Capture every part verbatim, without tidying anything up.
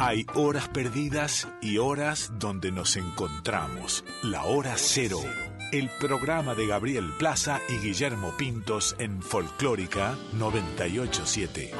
Hay horas perdidas y horas donde nos encontramos. La Hora Cero, el programa de Gabriel Plaza y Guillermo Pintos en Folclórica noventa y ocho punto siete.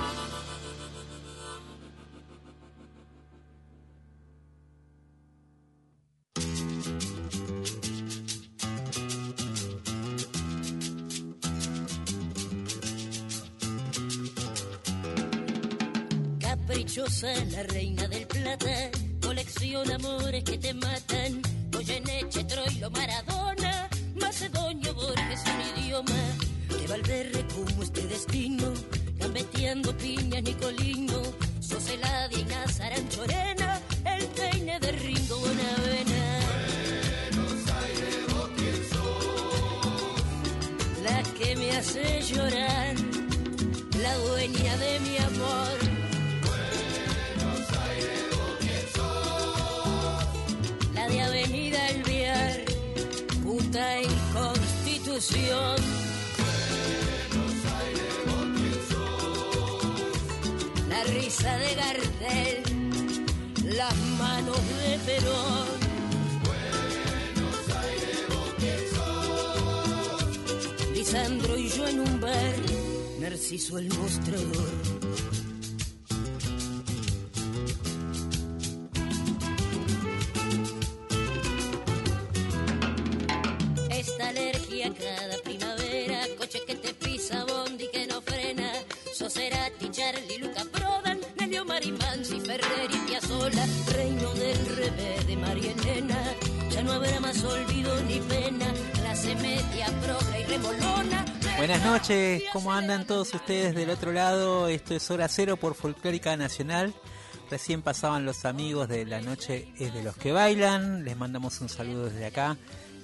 La reina del plata colecciona amores que te matan. Goyeneche, Troilo, Maradona, Macedonio, Borges, un idioma que Valverde como este destino. Gambeteando Piña, Nicolino, Soseladia, Inaz, Aranchorena, el peine de Ringo Bonavena. Buenos Aires, vos quién sos, la que me hace llorar, la dueña de mi amor. La risa de Gardel, las manos de Perón. Buenos Aires, vos quién sos. Lisandro y yo en un bar, Narciso el mostrador. Esta alergia cada primavera, coche que te pisa, bondi que no frena. Soserati, Charlie, Luca Prodan, Nelio Marimansi, Ferrer y Piazzolla. Reino del revés de María Elena, ya no habrá más olvido ni pena. Clase media, progre y remolona. Buenas noches, ¿cómo andan todos ustedes del otro lado? Esto es Hora Cero por Folclórica Nacional. Recién pasaban los amigos de La Noche es de los que bailan. Les mandamos un saludo desde acá.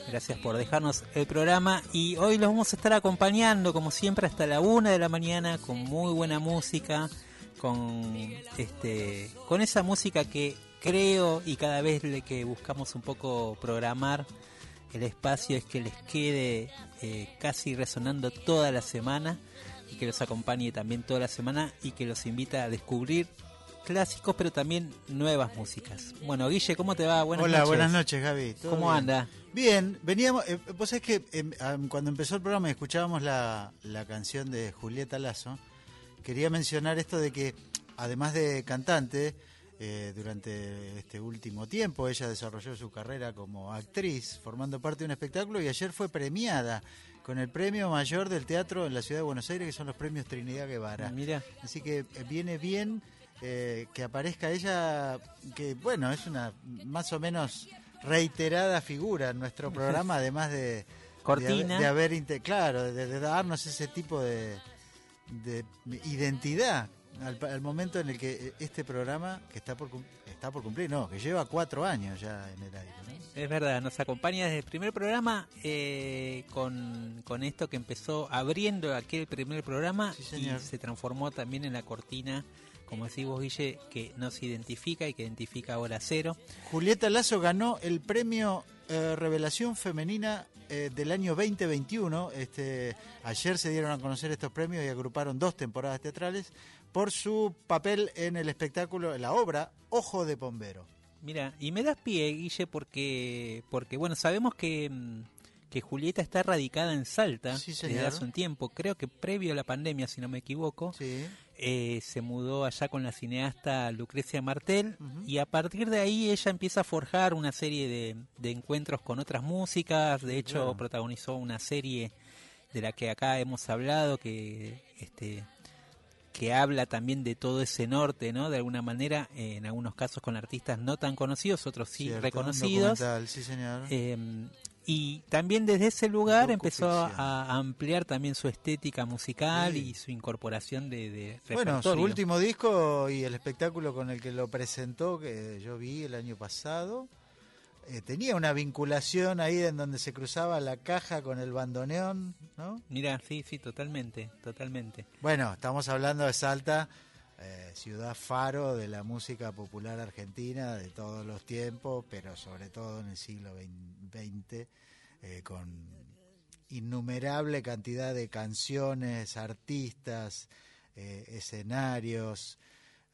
Gracias por dejarnos el programa y hoy los vamos a estar acompañando como siempre hasta la una de la mañana con muy buena música, con este, con esa música que creo y cada vez que buscamos un poco programar el espacio es que les quede eh, casi resonando toda la semana y que los acompañe también toda la semana y que los invita a descubrir clásicos pero también nuevas músicas. Bueno, Guille, ¿cómo te va? Buenas Hola, noches. Buenas noches, Gaby. ¿Cómo bien? Anda? Bien, veníamos, eh, vos sabés que eh, cuando empezó el programa y escuchábamos la, la canción de Julieta Lazo, quería mencionar esto de que además de cantante, eh, durante este último tiempo ella desarrolló su carrera como actriz, formando parte de un espectáculo y ayer fue premiada con el premio mayor del teatro en la ciudad de Buenos Aires, que son los premios Trinidad Guevara. Mira. Así que viene bien... Eh, que aparezca ella, que bueno, es una más o menos reiterada figura en nuestro programa, además de Cortina. De, de haber, inter, claro, de, de darnos ese tipo de, de identidad al, al momento en el que este programa, que está por, está por cumplir, no, que lleva cuatro años ya en el aire, ¿no? Es verdad, nos acompaña desde el primer programa eh, con, con esto que empezó abriendo aquel primer programa sí, y se transformó también en la cortina. Como decís vos, Guille, que nos identifica y que identifica Hora Cero. Julieta Lazo ganó el premio eh, Revelación Femenina eh, del año veinte veintiuno. Este, ayer se dieron a conocer estos premios y agruparon dos temporadas teatrales por su papel en el espectáculo, en la obra Ojo de Bombero. Mira, y me das pie, Guille, porque, porque bueno, sabemos que... que Julieta está radicada en Salta sí, desde hace un tiempo, creo que previo a la pandemia, si no me equivoco, sí. eh, se mudó allá con la cineasta Lucrecia Martel uh-huh. y a partir de ahí ella empieza a forjar una serie de, de encuentros con otras músicas, de hecho claro. protagonizó una serie de la que acá hemos hablado, que este que habla también de todo ese norte, ¿no? De alguna manera, eh, en algunos casos con artistas no tan conocidos, otros sí Cierto, reconocidos. Sí, señor. Eh, Y también desde ese lugar empezó a ampliar también su estética musical sí. y su incorporación de, de bueno, repertorio. Su último disco y el espectáculo con el que lo presentó, que yo vi el año pasado, eh, tenía una vinculación ahí en donde se cruzaba la caja con el bandoneón, ¿no? Mirá, sí, sí, totalmente, totalmente. Bueno, estamos hablando de Salta, eh, ciudad faro de la música popular argentina de todos los tiempos, pero sobre todo en el siglo veinte. veinte, eh, con innumerable cantidad de canciones, artistas, eh, escenarios,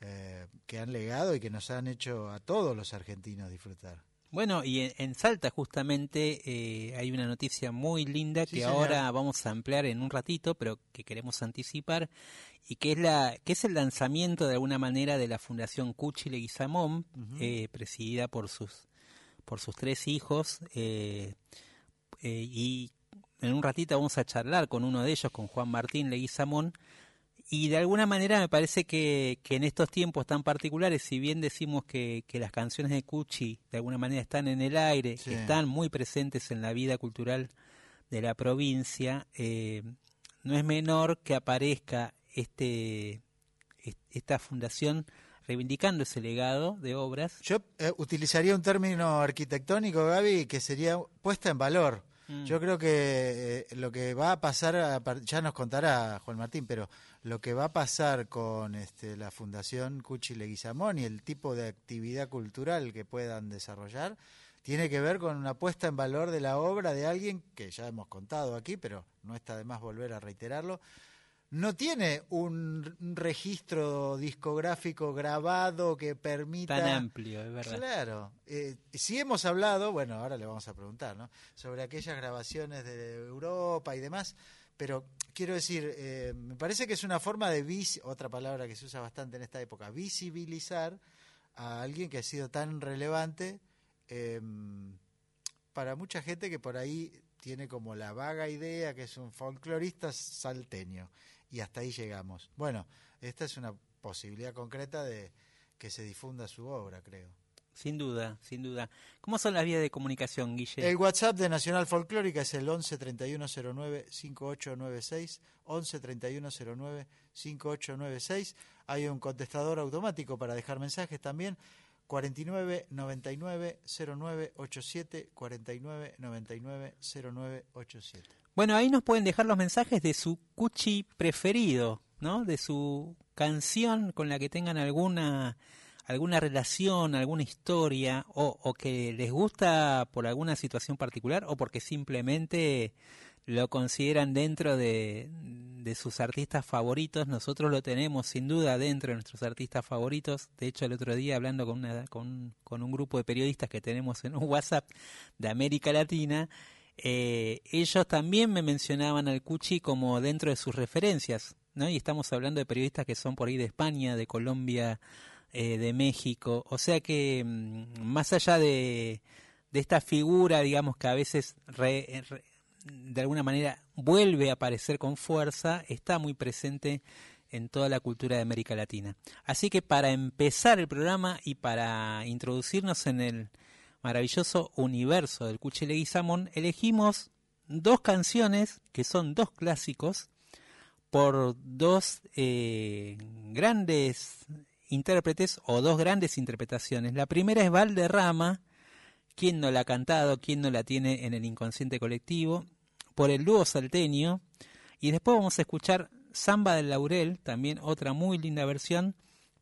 eh, que han legado y que nos han hecho a todos los argentinos disfrutar. Bueno, y en, en Salta justamente eh, hay una noticia muy linda sí, que señora. ahora vamos a ampliar en un ratito, pero que queremos anticipar, y que es la que es el lanzamiento de alguna manera de la Fundación Cuchi Leguizamón, uh-huh. eh, presidida por sus por sus tres hijos, eh, eh, y en un ratito vamos a charlar con uno de ellos, con Juan Martín Leguizamón. Y de alguna manera me parece que, que en estos tiempos tan particulares, si bien decimos que, que las canciones de Cuchi de alguna manera están en el aire, sí. que están muy presentes en la vida cultural de la provincia, eh, no es menor que aparezca este esta fundación reivindicando ese legado de obras. Yo eh, utilizaría un término arquitectónico, Gaby, que sería puesta en valor. Mm. Yo creo que eh, lo que va a pasar, a, ya nos contará Juan Martín, pero... lo que va a pasar con este, la Fundación Cuchi Leguizamón y el tipo de actividad cultural que puedan desarrollar tiene que ver con una puesta en valor de la obra de alguien que ya hemos contado aquí, pero no está de más volver a reiterarlo. No tiene un registro discográfico grabado que permita... Tan amplio, es verdad. Claro. Eh, si hemos hablado, bueno, ahora le vamos a preguntar, ¿no?, sobre aquellas grabaciones de Europa y demás, pero... Quiero decir, eh, me parece que es una forma de, vis otra palabra que se usa bastante en esta época, visibilizar a alguien que ha sido tan relevante eh, para mucha gente que por ahí tiene como la vaga idea que es un folclorista salteño. Y hasta ahí llegamos. Bueno, esta es una posibilidad concreta de que se difunda su obra, creo. Sin duda, sin duda. ¿Cómo son las vías de comunicación, Guille? El WhatsApp de Nacional Folclórica es el once treinta y uno cero nueve cinco ocho nueve seis, once treinta y uno cero nueve cinco ocho nueve seis. Hay un contestador automático para dejar mensajes también, cuarenta y nueve noventa y nueve cero nueve ochenta y siete, cuarenta y nueve noventa y nueve cero nueve ochenta y siete. Bueno, ahí nos pueden dejar los mensajes de su Cuchi preferido, ¿no? De su canción con la que tengan alguna... alguna relación, alguna historia, o, o que les gusta por alguna situación particular, o porque simplemente lo consideran dentro de, de sus artistas favoritos. Nosotros lo tenemos sin duda dentro de nuestros artistas favoritos. De hecho, el otro día hablando con, una, con, con un grupo de periodistas que tenemos en un WhatsApp de América Latina, eh, ellos también me mencionaban al Cuchi como dentro de sus referencias, ¿no? Y estamos hablando de periodistas que son por ahí de España, de Colombia... Eh, de México, o sea que más allá de, de esta figura, digamos, que a veces re, re, de alguna manera vuelve a aparecer con fuerza, está muy presente en toda la cultura de América Latina. Así que para empezar el programa y para introducirnos en el maravilloso universo del Cuchi Leguizamón, elegimos dos canciones que son dos clásicos por dos eh, grandes... intérpretes o dos grandes interpretaciones. La primera es Valderrama, quien no la ha cantado, quien no la tiene en el inconsciente colectivo, por el Dúo Salteño, y después vamos a escuchar Samba del Laurel, también otra muy linda versión,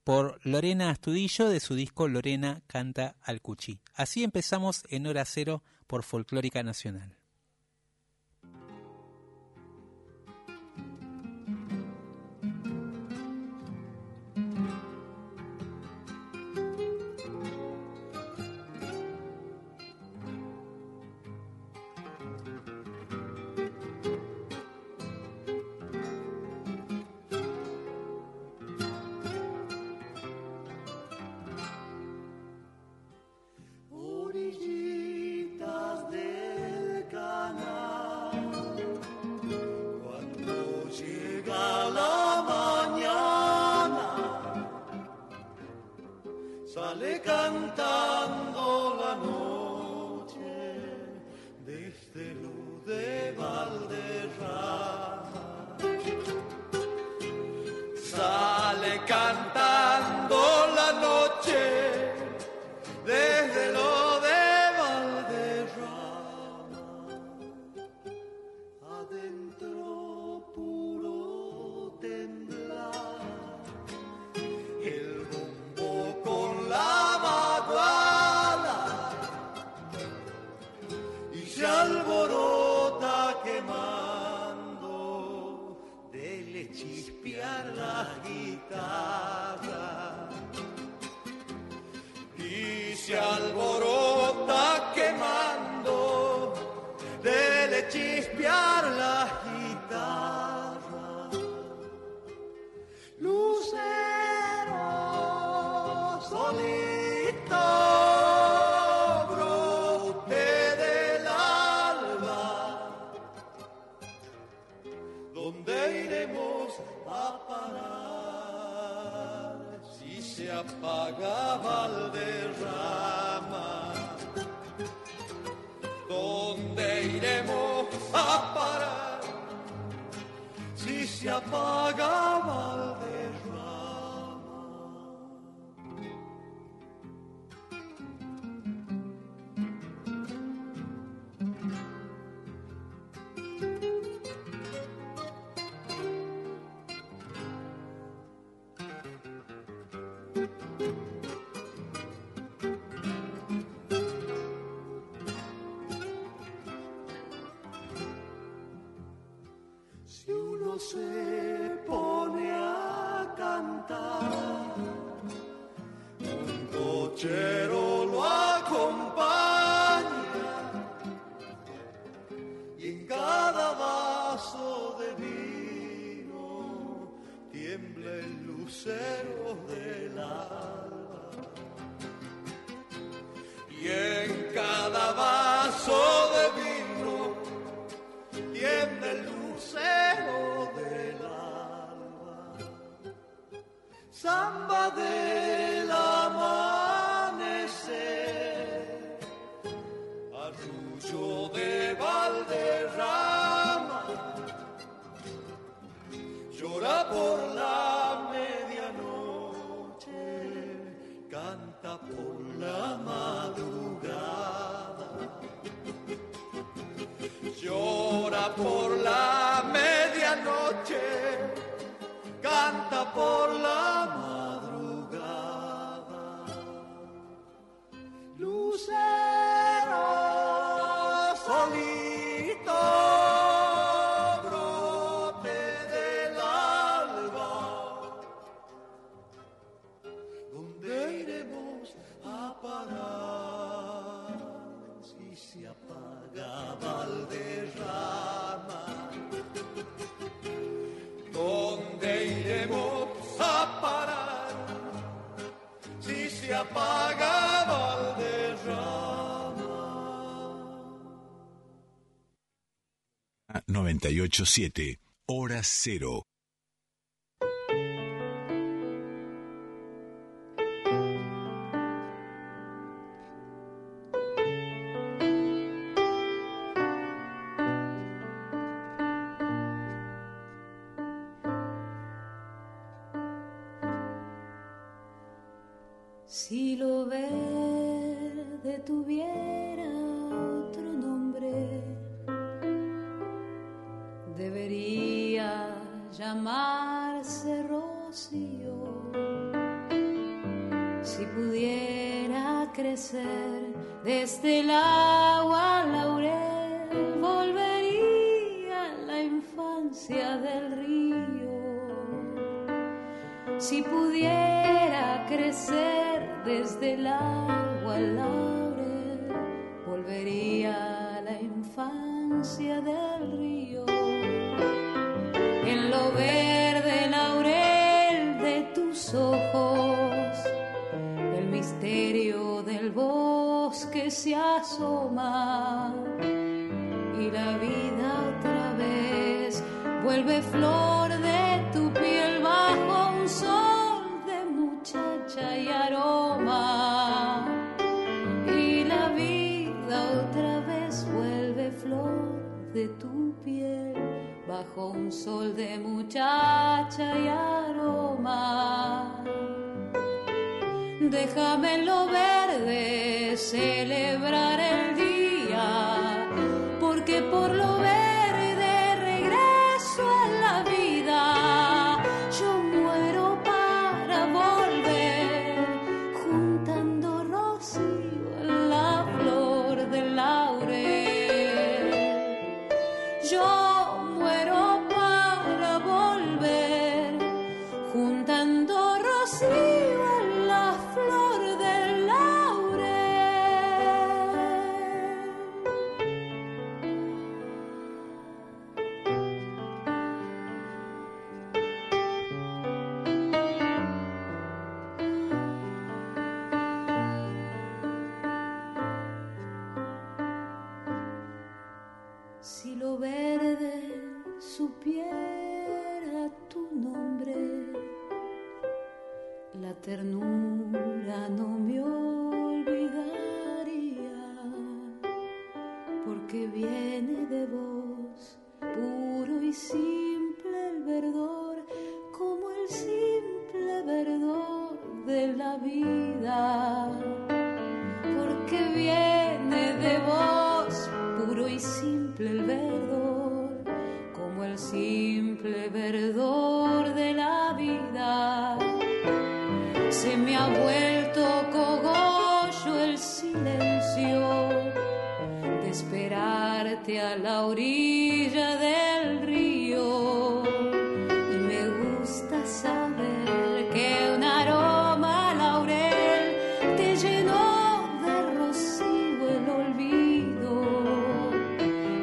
por Lorena Astudillo, de su disco Lorena Canta al Cuchi. Así empezamos en Hora Cero por Folclórica Nacional. Sale cantando la noche desde lo de Valderrama. Sale cantando la noche desde lo de Valderrama. Adentro puro temblar el con la maguana solito brote del alba, ¿dónde iremos a parar si se apaga Valderrama? ¿Dónde iremos a parar si se apaga Valderrama? noventa y ocho punto siete, Hora Cero. Si lo verde tuviera otro nombre, debería llamarse rocío. Si pudiera crecer desde el agua laurel, volvería la infancia del río. Si pudiera crecer desde el agua laurel, volvería la infancia del río. En lo verde laurel de tus ojos, el misterio del bosque se asoma y la vida otra vez vuelve flor de tu piel bajo un sol de muchacha y aroma. Y la vida otra vez vuelve flor de tu piel bajo un sol de muchacha y aroma. Déjame en lo verde celebrar el día, porque por lo verde regreso a la vida. Yo muero para volver, juntando rocío en la flor del laurel. Yo ternura no me olvidaría, porque viene de vos, puro y simple el verdor, como el simple verdor de la vida, porque viene de vos, puro y simple el verdor, como el simple verdor de la vida. Se me ha vuelto cogollo el silencio de esperarte a la orilla del río, y me gusta saber que un aroma a laurel te llenó de rocío el olvido,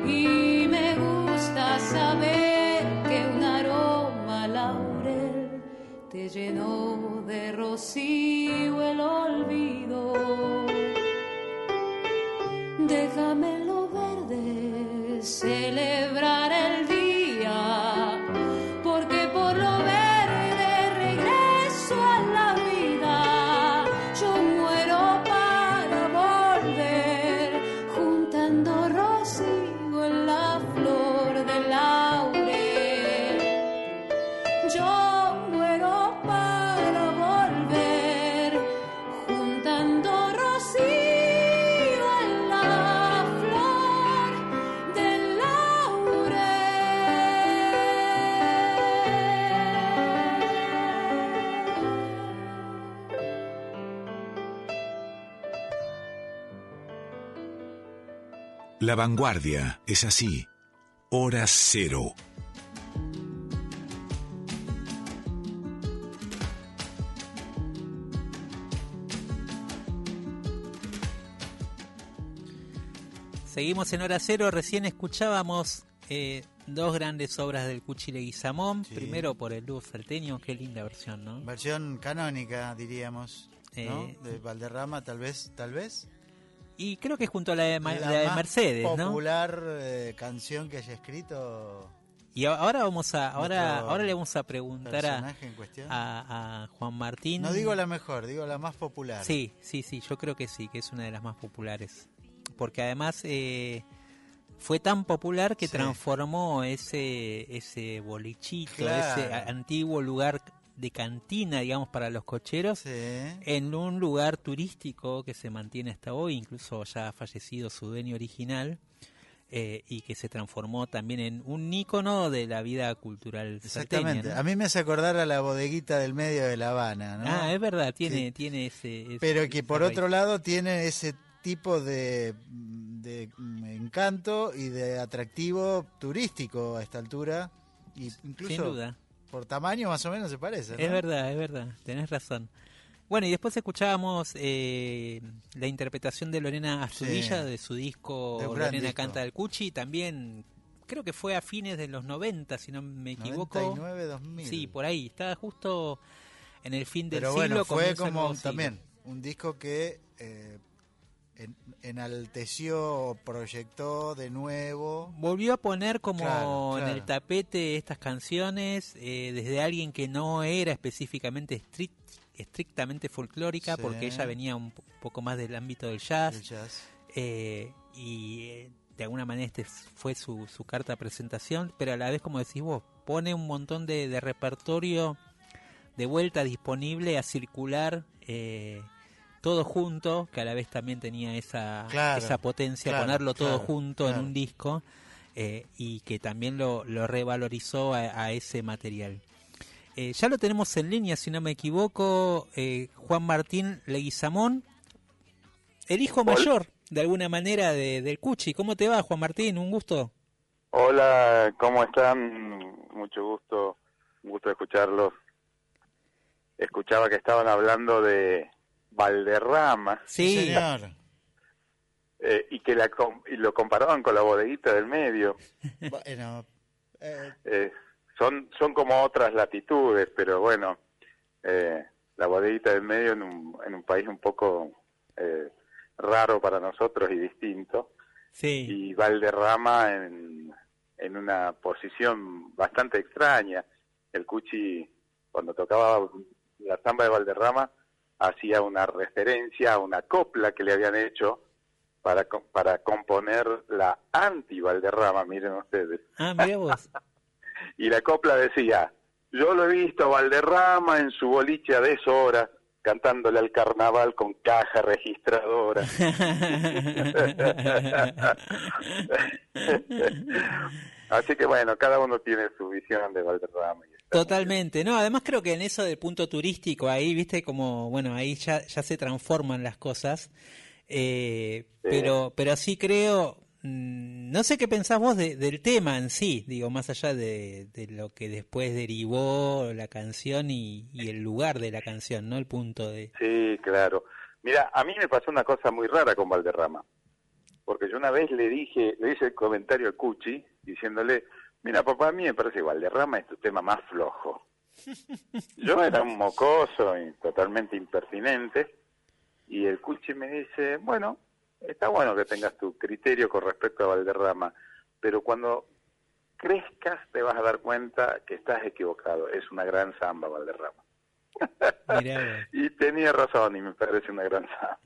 y me gusta saber que un aroma a laurel te llenó de rocío el olvido. Déjame lo verde celebrar el día, porque por lo verde regreso a la vida. Yo muero para volver, juntando rocío en la flor del laurel. Yo muero para La vanguardia es así, hora cero. Seguimos en hora cero, recién escuchábamos eh, dos grandes obras del Cuchi Leguizamón, sí. Primero por el Dúo Salteño, qué linda versión, ¿no? Versión canónica, diríamos, ¿no? Eh, de Valderrama, tal vez, tal vez. Y creo que es junto a la de, Ma- la la de Mercedes, popular, ¿no? Popular eh, canción que haya escrito. Y ahora vamos a ahora ahora le vamos a preguntar a, a, a Juan Martín. No digo la mejor, digo la más popular. Sí, sí, sí, yo creo que sí, que es una de las más populares. Porque además eh, fue tan popular que sí. Transformó ese ese bolichito, claro. Ese antiguo lugar de cantina, digamos, para los cocheros, sí. En un lugar turístico que se mantiene hasta hoy, incluso ya ha fallecido su dueño original, eh, y que se transformó también en un ícono de la vida cultural salteña. Exactamente, ¿no? A mí me hace acordar a la bodeguita del medio de La Habana, ¿no? Ah, es verdad, tiene, sí. Tiene ese, ese... Pero que por otro lado tiene ese tipo de, de encanto y de atractivo turístico a esta altura. Y incluso sin duda. Por tamaño más o menos se parece, ¿no? Es verdad, es verdad, tenés razón. Bueno, y después escuchábamos eh, la interpretación de Lorena Astudillo, sí, de su disco Lorena disco. Canta del Cuchi, también creo que fue a fines de los noventa, si no me equivoco. noventa y nueve, dos mil. Sí, por ahí, estaba justo en el fin del Pero siglo. Pero bueno, fue como un, también un disco que eh, en, enalteció, proyectó de nuevo. Volvió a poner como claro, claro. en el tapete estas canciones eh, desde alguien que no era específicamente estrict, estrictamente folclórica, sí. Porque ella venía un poco más del ámbito del jazz. El jazz. Eh, y eh, de alguna manera este fue su, su carta de presentación, pero a la vez, como decís vos, pone un montón de, de repertorio de vuelta disponible a circular. Eh, todo junto, que a la vez también tenía esa, claro, esa potencia, claro, ponerlo todo claro, junto claro. en un disco, eh, y que también lo, lo revalorizó a, a ese material. Eh, ya lo tenemos en línea, si no me equivoco, eh, Juan Martín Leguizamón, el hijo ¿Hola? Mayor, de alguna manera, de, del Cuchi. ¿Cómo te va, Juan Martín? Un gusto. Hola, ¿cómo están? Mucho gusto, un gusto escucharlos. Escuchaba que estaban hablando de Valderrama, sí, señor. Eh, y que la com- y lo comparaban con la bodeguita del medio. Bueno, eh. Eh, son son como otras latitudes, pero bueno, eh, la bodeguita del medio en un, en un país un poco eh, raro para nosotros y distinto, sí. Y Valderrama en en una posición bastante extraña. El Cuchi, cuando tocaba la tamba de Valderrama hacía una referencia a una copla que le habían hecho para, para componer la anti-Valderrama, miren ustedes. Ah, mirá vos. Y la copla decía: yo lo he visto a Valderrama en su boliche a deshora, cantándole al carnaval con caja registradora. Así que bueno, cada uno tiene su visión de Valderrama. Totalmente, no, además creo que en eso del punto turístico, ahí, viste, como, bueno, ahí ya, ya se transforman las cosas, eh, sí. pero pero sí creo, mmm, no sé qué pensás vos de, del tema en sí, digo, más allá de, de lo que después derivó la canción y, y el lugar de la canción, ¿no? El punto de... Sí, claro. Mira, a mí me pasó una cosa muy rara con Valderrama, porque yo una vez le dije, le hice el comentario al Cuchi, diciéndole... Mira, papá, a mí me parece que Valderrama es tu tema más flojo. Yo era un mocoso y totalmente impertinente, y el Cuchi me dice, bueno, está bueno que tengas tu criterio con respecto a Valderrama, pero cuando crezcas te vas a dar cuenta que estás equivocado, es una gran samba Valderrama. Mirá. Y tenía razón, y me parece una gran samba.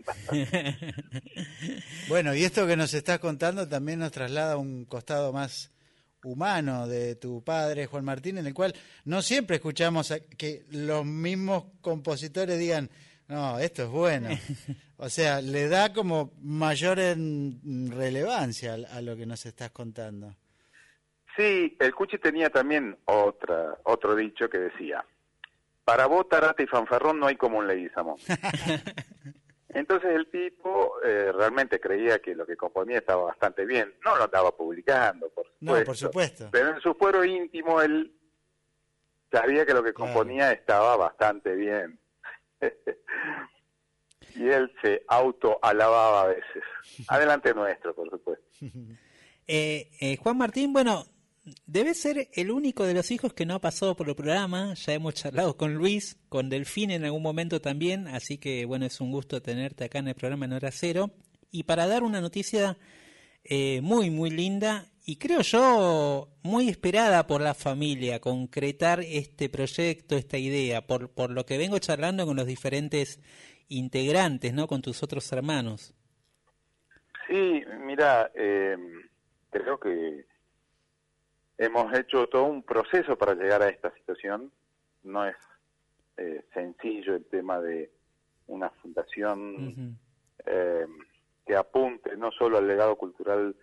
Bueno, y esto que nos estás contando también nos traslada a un costado más... humano de tu padre Juan Martín, en el cual no siempre escuchamos a que los mismos compositores digan, no, esto es bueno. O sea, le da como mayor en relevancia a lo que nos estás contando. Sí, el Cuchi tenía también otra otro dicho que decía, para vos, tarata y fanfarrón no hay como un Leguizamón. Entonces el tipo eh, realmente creía que lo que componía estaba bastante bien. No lo andaba publicando, por supuesto. No, por supuesto. Pero en su fuero íntimo él sabía que lo que componía claro. estaba bastante bien. Y él se autoalababa a veces. Adelante nuestro, por supuesto. eh, eh, Juan Martín, bueno, debes ser el único de los hijos que no ha pasado por el programa. Ya hemos charlado con Luis, con Delfín en algún momento también, así que bueno, es un gusto tenerte acá en el programa en Hora Cero. Y para dar una noticia eh, muy muy linda y creo yo muy esperada por la familia, concretar este proyecto, esta idea, por, por lo que vengo charlando con los diferentes integrantes, ¿no? Con tus otros hermanos. Sí, mira, eh, creo que hemos hecho todo un proceso para llegar a esta situación. No es eh, sencillo el tema de una fundación uh-huh. eh, que apunte no solo al legado cultural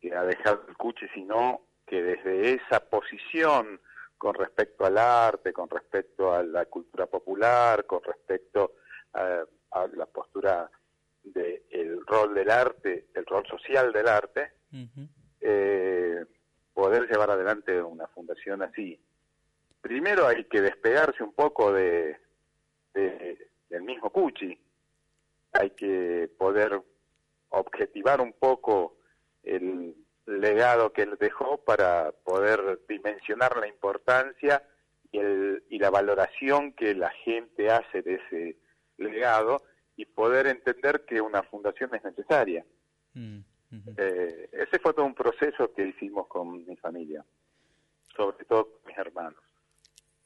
que ha dejado el Cuchi, sino que desde esa posición con respecto al arte, con respecto a la cultura popular, con respecto a, a la postura del de rol del arte, el rol social del arte, uh-huh. eh, poder llevar adelante una fundación así. Primero hay que despegarse un poco de, de del mismo Cuchi, hay que poder objetivar un poco el legado que él dejó para poder dimensionar la importancia y, el, y la valoración que la gente hace de ese legado y poder entender que una fundación es necesaria. Mm. Uh-huh. Eh, ese fue todo un proceso que hicimos con mi familia, sobre todo con mis hermanos.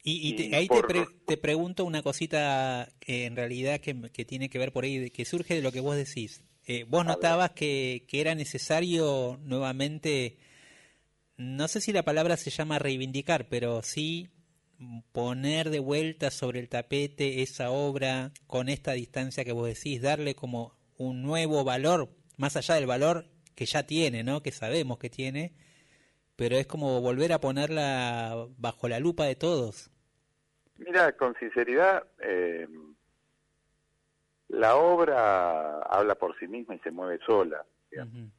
Y, y, te, y ahí por... te, pre te pregunto una cosita que en realidad que, que tiene que ver por ahí, que surge de lo que vos decís. Eh, vos notabas que, que era necesario nuevamente, no sé si la palabra se llama reivindicar, pero sí poner de vuelta sobre el tapete esa obra con esta distancia que vos decís, darle como un nuevo valor, más allá del valor que ya tiene, ¿no? Que sabemos que tiene, pero es como volver a ponerla bajo la lupa de todos. Mira, con sinceridad, eh, la obra habla por sí misma y se mueve sola, digamos. Uh-huh.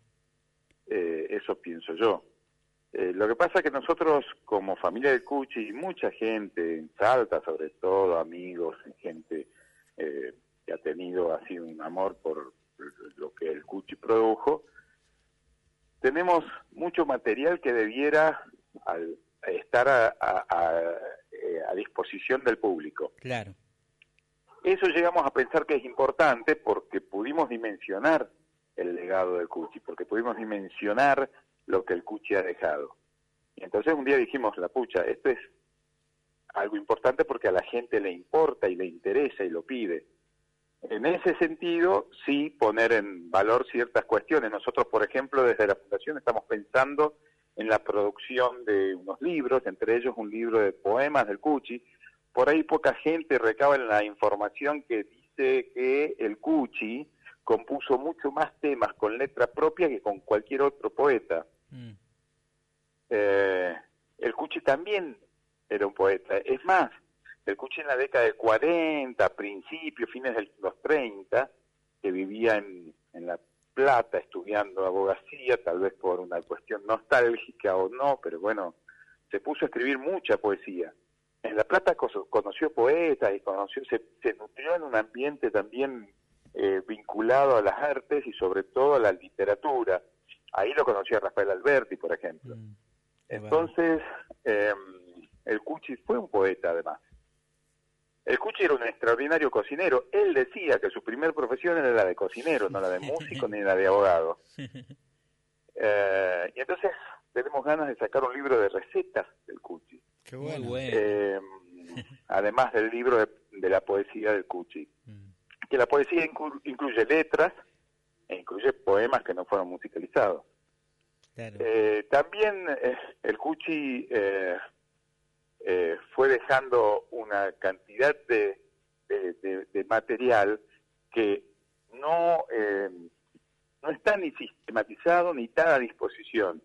eh, eso pienso yo. Eh, lo que pasa es que nosotros, como familia del Cuchi, y mucha gente en Salta, sobre todo, amigos, gente eh, que ha tenido así un amor por lo que el Cuchi produjo, tenemos mucho material que debiera al estar a, a, a, a disposición del público. Claro. Eso llegamos a pensar que es importante porque pudimos dimensionar el legado del Cuchi, porque pudimos dimensionar lo que el Cuchi ha dejado. Y entonces un día dijimos, la pucha, esto es algo importante porque a la gente le importa y le interesa y lo pide. En ese sentido, sí poner en valor ciertas cuestiones. Nosotros, por ejemplo, desde la Fundación estamos pensando en la producción de unos libros, entre ellos un libro de poemas del Cuchi. Por ahí poca gente recaba la información que dice que el Cuchi compuso mucho más temas con letra propia que con cualquier otro poeta. Mm. Eh, el Cuchi también era un poeta. Es más, el Cuchi en la década del cuarenta, principios, fines de los treinta, que vivía en, en La Plata estudiando abogacía, tal vez por una cuestión nostálgica o no, pero bueno, se puso a escribir mucha poesía. En La Plata conoció poetas y conoció, se, se nutrió en un ambiente también eh, vinculado a las artes y sobre todo a la literatura. Ahí lo conoció a Rafael Alberti, por ejemplo. Mm, Entonces, bueno. eh, el Cuchi fue un poeta además. El Cuchi era un extraordinario cocinero. Él decía que su primer profesión era la de cocinero, no la de músico ni la de abogado. Eh, y entonces tenemos ganas de sacar un libro de recetas del Cuchi. Qué bueno. Eh, además del libro de, de la poesía del Cuchi. Que la poesía inclu, incluye letras e incluye poemas que no fueron musicalizados. Claro. Eh, también eh, el Cuchi... Eh, Eh, fue dejando una cantidad de, de, de, de material que no, eh, no está ni sistematizado ni está a disposición.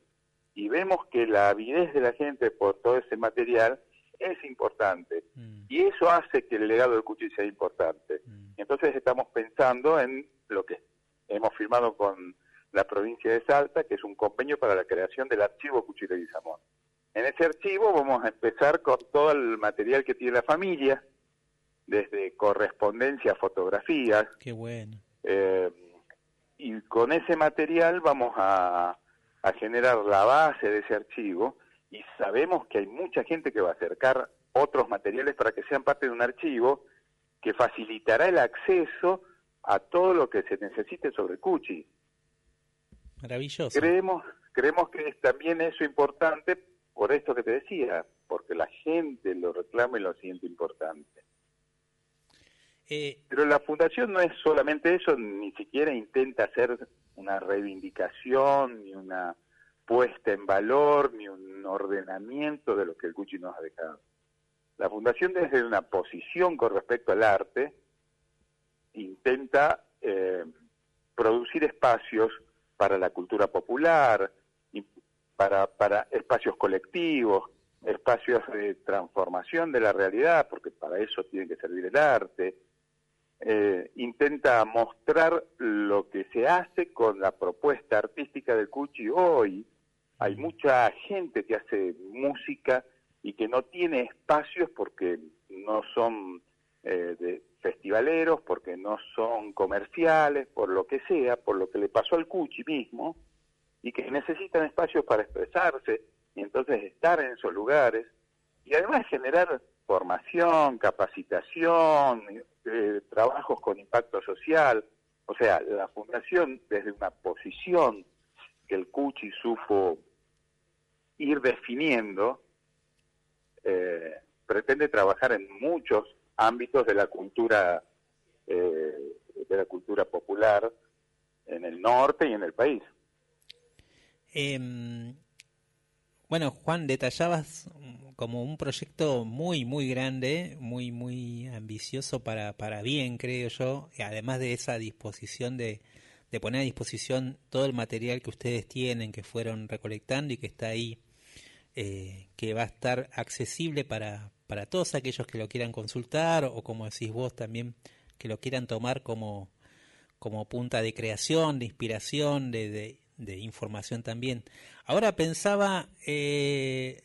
Y vemos que la avidez de la gente por todo ese material es importante. Mm. Y eso hace que el legado del Cuchi sea importante. Mm. Entonces estamos pensando en lo que hemos firmado con la provincia de Salta, que es un convenio para la creación del archivo Cuchi Leguizamón. En ese archivo vamos a empezar con todo el material que tiene la familia, desde correspondencia a fotografías. Qué bueno. Eh, y con ese material vamos a, a generar la base de ese archivo y sabemos que hay mucha gente que va a acercar otros materiales para que sean parte de un archivo que facilitará el acceso a todo lo que se necesite sobre el Cuchi. Maravilloso. Creemos, creemos que es también eso importante. Por esto que te decía, porque la gente lo reclama y lo siente importante. Eh, Pero la Fundación no es solamente eso, ni siquiera intenta hacer una reivindicación, ni una puesta en valor, ni un ordenamiento de lo que el Cuchi nos ha dejado. La Fundación desde una posición con respecto al arte, intenta eh, producir espacios para la cultura popular, Para, para espacios colectivos, espacios de transformación de la realidad, porque para eso tiene que servir el arte. Eh, intenta mostrar lo que se hace con la propuesta artística del Cuchi hoy. Hay mucha gente que hace música y que no tiene espacios porque no son eh, de festivaleros, porque no son comerciales, por lo que sea, por lo que le pasó al Cuchi mismo, y que necesitan espacios para expresarse, y entonces estar en esos lugares, y además generar formación, capacitación, eh, trabajos con impacto social. O sea, la Fundación, desde una posición que el Cuchi supo ir definiendo, eh, pretende trabajar en muchos ámbitos de la cultura, eh, de la cultura popular en el norte y en el país. Eh, bueno, Juan, detallabas como un proyecto muy, muy grande, muy, muy ambicioso para, para bien, creo yo, además de esa disposición de, de poner a disposición todo el material que ustedes tienen, que fueron recolectando y que está ahí, eh, que va a estar accesible para, para todos aquellos que lo quieran consultar o, como decís vos también, que lo quieran tomar como, como punta de creación, de inspiración, de... de de información también. Ahora pensaba, eh,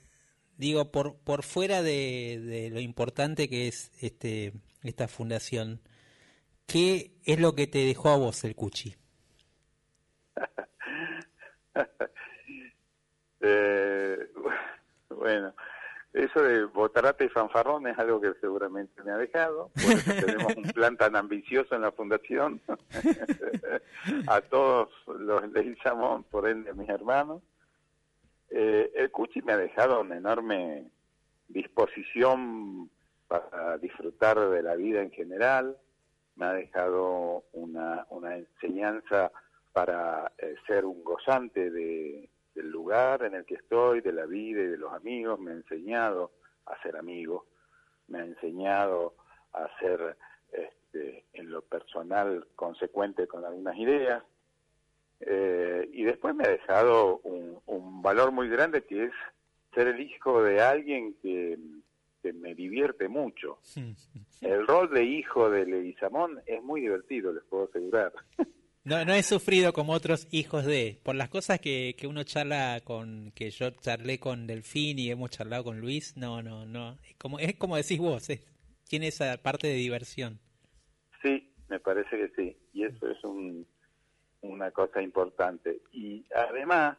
digo, por por fuera de, de lo importante que es este esta fundación, ¿qué es lo que te dejó a vos el Cuchi? eh, bueno, eso de botarate y fanfarrón es algo que seguramente me ha dejado, por eso tenemos un plan tan ambicioso en la Fundación. A todos los Leguizamón, por ende a mis hermanos. Eh, el Cuchi me ha dejado una enorme disposición para disfrutar de la vida en general, me ha dejado una, una enseñanza para eh, ser un gozante de, del lugar en el que estoy, de la vida y de los amigos. Me ha enseñado a ser amigo, me ha enseñado a ser este, en lo personal consecuente con algunas ideas, eh, y después me ha dejado un, un valor muy grande, que es ser el hijo de alguien que, que me divierte mucho. Sí, sí, sí. El rol de hijo de Leguizamón es muy divertido, les puedo asegurar. No, no he sufrido como otros hijos de... Por las cosas que, que uno charla con... Que yo charlé con Delfín y hemos charlado con Luis. No, no, no. Es como, es como decís vos. Es, tiene esa parte de diversión. Sí, me parece que sí. Y eso es un, una cosa importante. Y además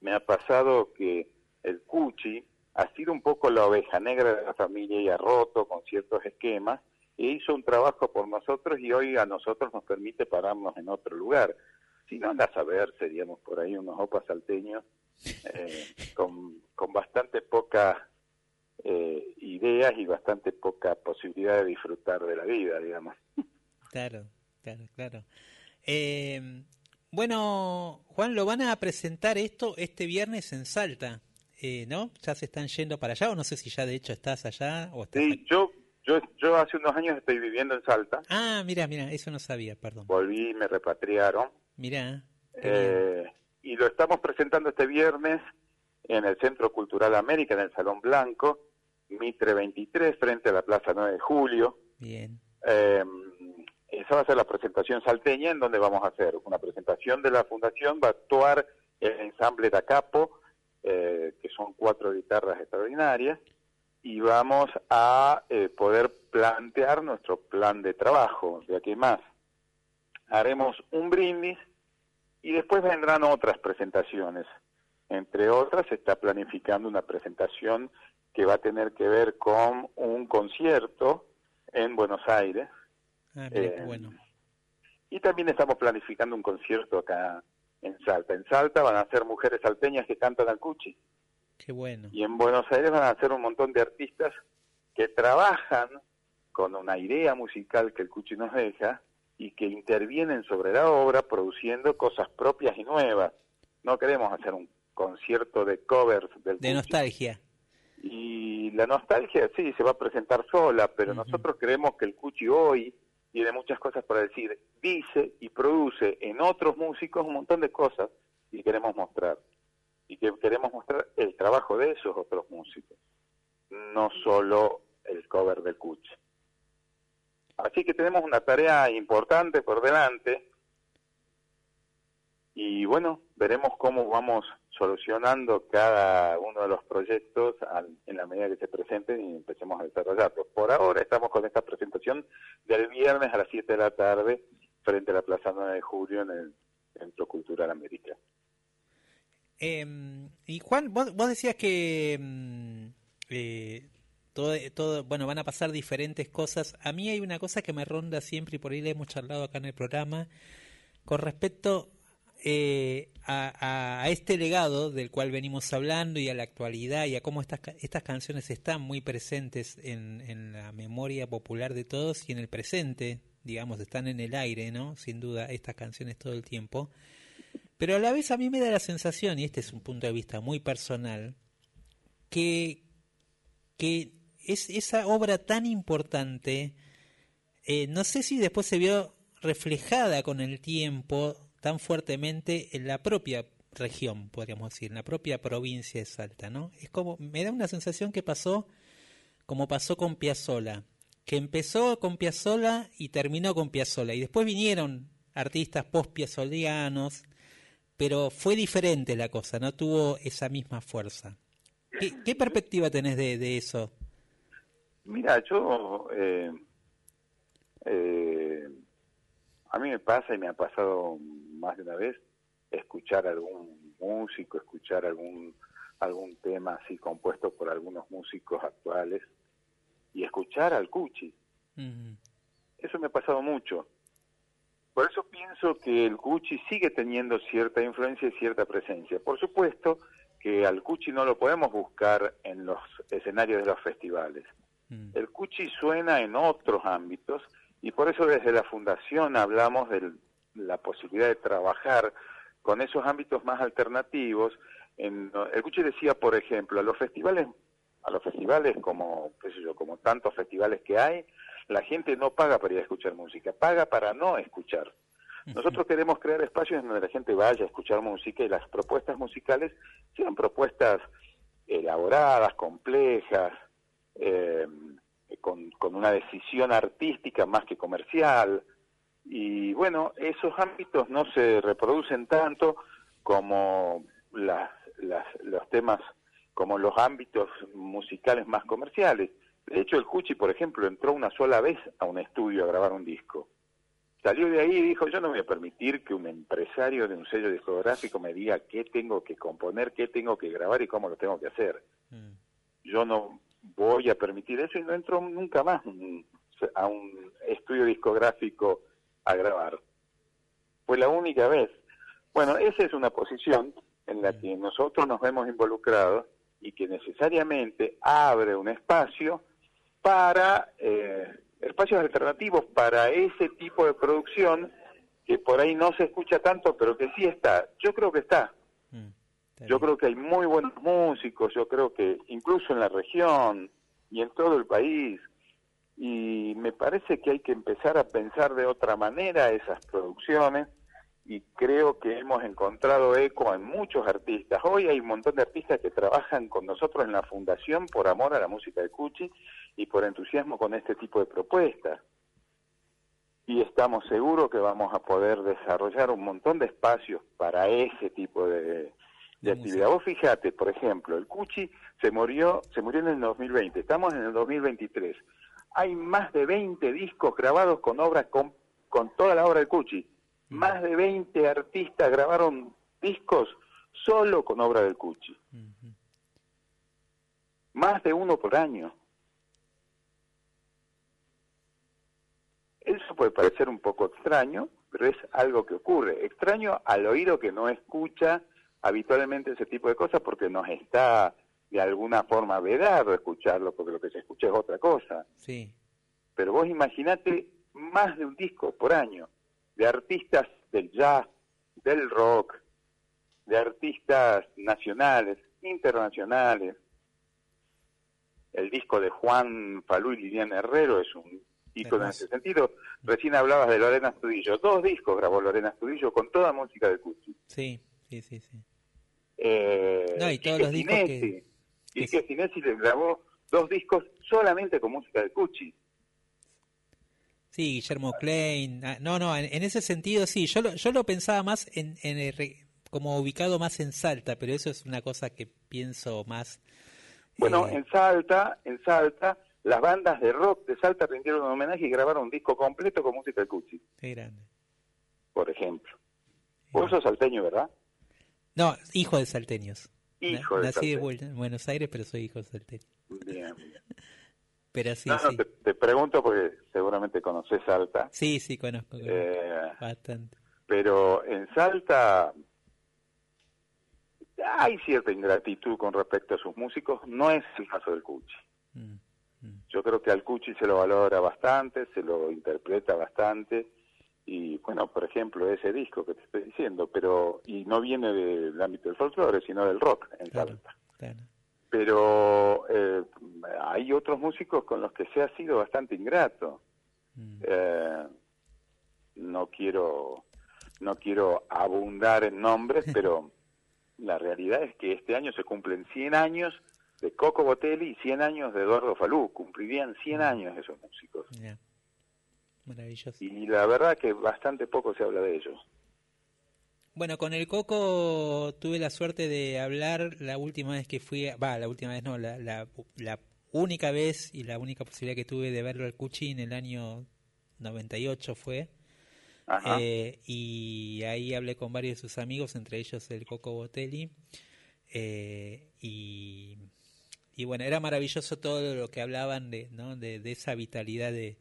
me ha pasado que el Cuchi ha sido un poco la oveja negra de la familia y ha roto con ciertos esquemas. E hizo un trabajo por nosotros y hoy a nosotros nos permite pararnos en otro lugar. Si no, anda a saber, seríamos por ahí unos opas salteños eh, con, con bastante pocas eh, ideas y bastante poca posibilidad de disfrutar de la vida, digamos. Claro, claro, claro. Eh, bueno, Juan, lo van a presentar esto este viernes en Salta, eh, ¿no? ¿Ya se están yendo para allá o no sé si ya de hecho estás allá? O estás sí, aquí? yo... Yo, yo hace unos años estoy viviendo en Salta. Ah, mira, mira, eso no sabía, perdón. Volví, me repatriaron. Mira. Eh, y lo estamos presentando este viernes en el Centro Cultural América, en el Salón Blanco, Mitre veintitrés, frente a la Plaza nueve de Julio. Bien. Eh, esa va a ser la presentación salteña, en donde vamos a hacer una presentación de la Fundación. Va a actuar el ensamble Da Capo, eh, que son cuatro guitarras extraordinarias. Y vamos a eh, poder plantear nuestro plan de trabajo, de aquí más. Haremos un brindis y después vendrán otras presentaciones. Entre otras, se está planificando una presentación que va a tener que ver con un concierto en Buenos Aires. Ah, bien, eh, bueno. Y también estamos planificando un concierto acá en Salta. En Salta van a ser mujeres salteñas que cantan al Cuchi. Qué bueno. Y en Buenos Aires van a ser un montón de artistas que trabajan con una idea musical que el Cuchi nos deja y que intervienen sobre la obra produciendo cosas propias y nuevas. No queremos hacer un concierto de covers del Cuchi. De nostalgia. Y la nostalgia, sí, se va a presentar sola, pero uh-huh. Nosotros creemos que el Cuchi hoy tiene muchas cosas para decir. Dice y produce en otros músicos un montón de cosas y queremos mostrar. Y que queremos mostrar el trabajo de esos otros músicos, no solo el cover del Cuchi. Así que tenemos una tarea importante por delante, y bueno, veremos cómo vamos solucionando cada uno de los proyectos al, en la medida que se presenten y empecemos a desarrollarlos. Por ahora estamos con esta presentación del viernes a las siete de la tarde, frente a la Plaza nueve de Julio en el Centro Cultural América. Eh, y Juan, vos, vos decías que eh, todo, todo, bueno, van a pasar diferentes cosas. A mí hay una cosa que me ronda siempre y por ahí la hemos charlado acá en el programa con respecto eh, a, a este legado del cual venimos hablando y a la actualidad y a cómo estas, estas canciones están muy presentes en, en la memoria popular de todos y en el presente, digamos, están en el aire, ¿no? Sin duda, estas canciones todo el tiempo. Pero a la vez a mí me da la sensación, y este es un punto de vista muy personal, que, que es esa obra tan importante, eh, no sé si después se vio reflejada con el tiempo tan fuertemente en la propia región, podríamos decir, en la propia provincia de Salta, ¿no? Es como, me da una sensación que pasó como pasó con Piazzolla, que empezó con Piazzolla y terminó con Piazzolla, y después vinieron artistas post-piazzolianos, pero fue diferente la cosa, no tuvo esa misma fuerza. ¿Qué, qué perspectiva tenés de, de eso? Mira, yo... Eh, eh, a mí me pasa, y me ha pasado más de una vez, escuchar algún músico, escuchar algún, algún tema así compuesto por algunos músicos actuales, y escuchar al Cuchi. Uh-huh. Eso me ha pasado mucho. Por eso pienso que el Cuchi sigue teniendo cierta influencia y cierta presencia. Por supuesto que al Cuchi no lo podemos buscar en los escenarios de los festivales. Mm. El Cuchi suena en otros ámbitos, y por eso desde la Fundación hablamos de la posibilidad de trabajar con esos ámbitos más alternativos. En, el Cuchi decía, por ejemplo, a los festivales, a los festivales como, qué sé yo, como tantos festivales que hay, la gente no paga para ir a escuchar música, paga para no escuchar. Nosotros queremos crear espacios en donde la gente vaya a escuchar música y las propuestas musicales sean propuestas elaboradas, complejas, eh, con, con una decisión artística más que comercial. Y bueno, esos ámbitos no se reproducen tanto como las, las, los temas, como los ámbitos musicales más comerciales. De hecho, el Cuchi, por ejemplo, entró una sola vez a un estudio a grabar un disco. Salió de ahí y dijo, yo no voy a permitir que un empresario de un sello discográfico me diga qué tengo que componer, qué tengo que grabar y cómo lo tengo que hacer. Mm. Yo no voy a permitir eso, y no entró nunca más a un estudio discográfico a grabar. Fue la única vez. Bueno, esa es una posición en la que nosotros nos vemos involucrados y que necesariamente abre un espacio para... Eh, espacios alternativos para ese tipo de producción que por ahí no se escucha tanto, pero que sí está. Yo creo que está. Mm, está yo creo que hay muy buenos músicos, yo creo que incluso en la región y en todo el país. Y me parece que hay que empezar a pensar de otra manera esas producciones, y creo que hemos encontrado eco en muchos artistas. Hoy hay un montón de artistas que trabajan con nosotros en la Fundación por amor a la música del Cuchi y por entusiasmo con este tipo de propuestas. Y estamos seguros que vamos a poder desarrollar un montón de espacios para ese tipo de, de actividad. Vos fijate, por ejemplo, el Cuchi se murió, se murió en el dos mil veinte, estamos en el dos mil veintitrés. Hay más de veinte discos grabados con obras, con, con toda la obra del Cuchi. Más de veinte artistas grabaron discos solo con obra del Cuchi. Uh-huh. Más de uno por año. Eso puede parecer un poco extraño, pero es algo que ocurre. Extraño al oído que no escucha habitualmente ese tipo de cosas, porque nos está de alguna forma vedado escucharlo, porque lo que se escucha es otra cosa. Sí. Pero vos imaginate más de un disco por año, de artistas del jazz, del rock, de artistas nacionales, internacionales. El disco de Juan Falú y Liliana Herrero es un ícono en ese sentido. Recién hablabas de Lorena Astudillo. Dos discos grabó Lorena Astudillo con toda música de Cuchi. Sí, sí, sí. sí. Eh, no, y todos Quique los discos Sinesi, que... que... Quique Sinesi le grabó dos discos solamente con música de Cuchi. Sí, Guillermo Klein. No, no, en, en ese sentido sí. Yo lo, yo lo pensaba más en, en el, como ubicado más en Salta, pero eso es una cosa que pienso más. Bueno, eh... en Salta, en Salta, las bandas de rock de Salta rindieron un homenaje y grabaron un disco completo con música del Cuchi. Qué grande. Por ejemplo. Vos sos salteño, ¿verdad? No, hijo de salteños. Hijo Na, de nací salteños. En Buenos Aires, pero soy hijo de salteño. Bien, bien. Pero sí, no, no, sí. Te, te pregunto porque seguramente conoces Salta. Sí, sí, conozco. conozco eh, bastante. Pero en Salta hay cierta ingratitud con respecto a sus músicos. No es el caso del Cuchi. Mm, mm. Yo creo que al Cuchi se lo valora bastante, se lo interpreta bastante. Y bueno, por ejemplo, ese disco que te estoy diciendo, pero y no viene del ámbito del folclore, sino del rock en claro, Salta. Claro. Pero eh, hay otros músicos con los que se ha sido bastante ingrato. Mm. Eh, no quiero no quiero abundar en nombres, pero la realidad es que este año se cumplen cien años de Coco Botelli y cien años de Eduardo Falú. Cumplirían cien años esos músicos. Yeah. Maravilloso. Y la verdad que bastante poco se habla de ellos. Bueno, con el Coco tuve la suerte de hablar la última vez que fui, va, la última vez no, la, la, la única vez y la única posibilidad que tuve de verlo al Cuchi en el año noventa y ocho fue. Ajá. Eh, y ahí hablé con varios de sus amigos, entre ellos el Coco Botelli, eh, y, y bueno, era maravilloso todo lo que hablaban de, ¿no? de, de esa vitalidad de...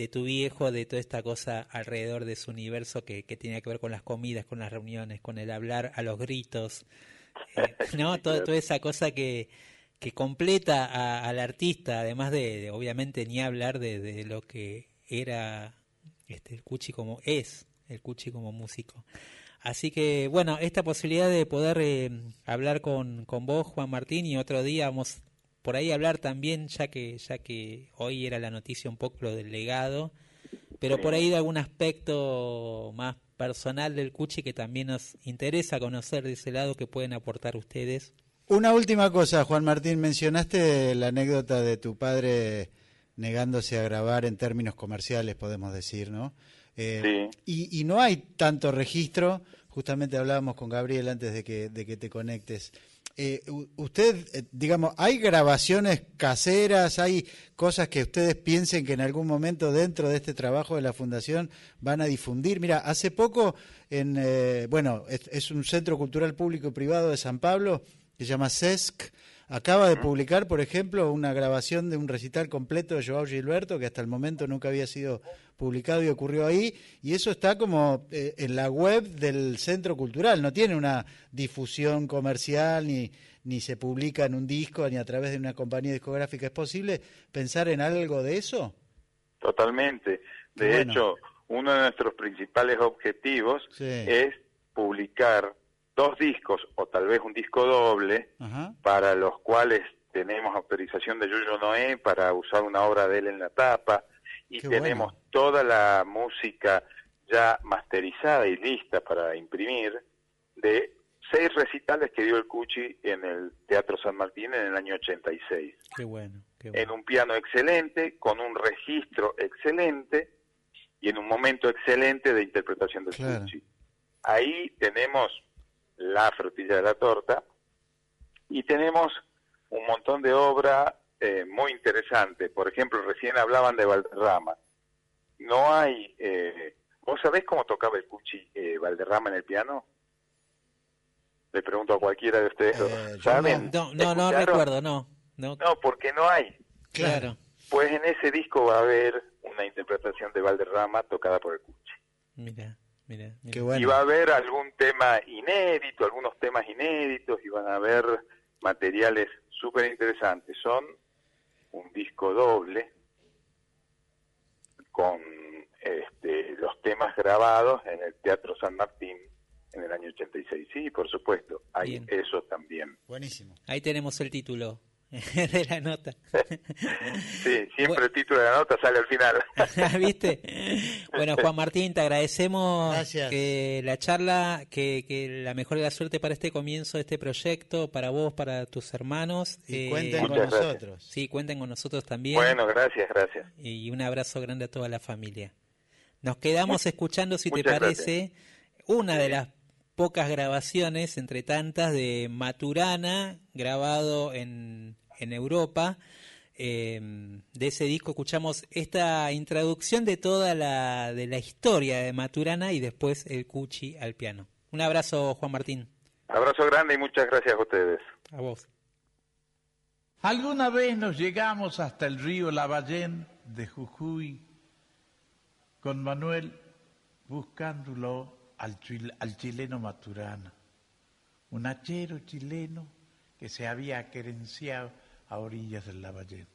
de tu viejo, de toda esta cosa alrededor de su universo que, que tenía que ver con las comidas, con las reuniones, con el hablar a los gritos, eh, ¿no? Todo, toda esa cosa que, que completa a, al artista, además de, de obviamente ni hablar de, de lo que era este, el Cuchi como es, el Cuchi como músico. Así que, bueno, esta posibilidad de poder eh, hablar con, con vos, Juan Martín, y otro día vamos por ahí a hablar también, ya que ya que hoy era la noticia un poco lo del legado, pero por ahí de algún aspecto más personal del Cuchi que también nos interesa conocer de ese lado que pueden aportar ustedes. Una última cosa, Juan Martín, mencionaste la anécdota de tu padre negándose a grabar en términos comerciales, podemos decir, ¿no? Eh, sí. y, y no hay tanto registro, justamente hablábamos con Gabriel antes de que, de que te conectes. Eh, usted, eh, digamos, ¿hay grabaciones caseras, hay cosas que ustedes piensen que en algún momento dentro de este trabajo de la Fundación van a difundir? Mira, hace poco, en eh, bueno, es, es un centro cultural público y privado de San Pablo, que se llama C E S C, acaba de publicar, por ejemplo, una grabación de un recital completo de Joao Gilberto, que hasta el momento nunca había sido publicado y ocurrió ahí, y eso está como eh, en la web del Centro Cultural, no tiene una difusión comercial, ni, ni se publica en un disco, ni a través de una compañía discográfica. ¿Es posible pensar en algo de eso? Totalmente. De bueno. hecho, uno de nuestros principales objetivos sí. es publicar dos discos o tal vez un disco doble, ajá, para los cuales tenemos autorización de Yuyo Noé para usar una obra de él en la tapa y Qué tenemos bueno. toda la música ya masterizada y lista para imprimir de seis recitales que dio el Cuchi en el Teatro San Martín en el año ochenta y seis. Qué bueno, qué bueno. En un piano excelente, con un registro excelente y en un momento excelente de interpretación del claro. Cuchi. Ahí tenemos la frutilla de la torta, y tenemos un montón de obra eh, muy interesante. Por ejemplo, recién hablaban de Valderrama. No hay... Eh, ¿Vos sabés cómo tocaba el Cuchi eh, Valderrama en el piano? Le pregunto a cualquiera de ustedes. Eh, ¿Saben? No, no, no, no recuerdo, no, no. No, porque no hay. Claro. Pues en ese disco va a haber una interpretación de Valderrama tocada por el Cuchi. Mira. Mira, mira. Bueno. Y va a haber algún tema inédito, algunos temas inéditos, y van a haber materiales súper interesantes. Son un disco doble con este, los temas grabados en el Teatro San Martín en el año ochenta y seis. Sí, por supuesto, hay Bien. eso también. Buenísimo. Ahí tenemos el título de la nota. Sí, siempre bueno. el título de la nota sale al final. ¿Viste? Bueno, Juan Martín, te agradecemos Gracias. que la charla, que, que la mejor de la suerte para este comienzo de este proyecto, para vos, para tus hermanos. Y eh, cuenten con gracias. nosotros. Sí, cuenten con nosotros también. Bueno, gracias, gracias. Y un abrazo grande a toda la familia. Nos quedamos Muy, escuchando, si te parece, gracias. una sí. de las pocas grabaciones, entre tantas, de Maturana, grabado en, en Europa. Eh, de ese disco escuchamos esta introducción de toda la, de la historia de Maturana y después el Cuchi al piano. Un abrazo, Juan Martín. Abrazo grande y muchas gracias a ustedes. A vos. Alguna vez nos llegamos hasta el río Lavallén de Jujuy con Manuel buscándolo Al, al chileno Maturana, un hachero chileno que se había acerenciado a orillas del Lavallén.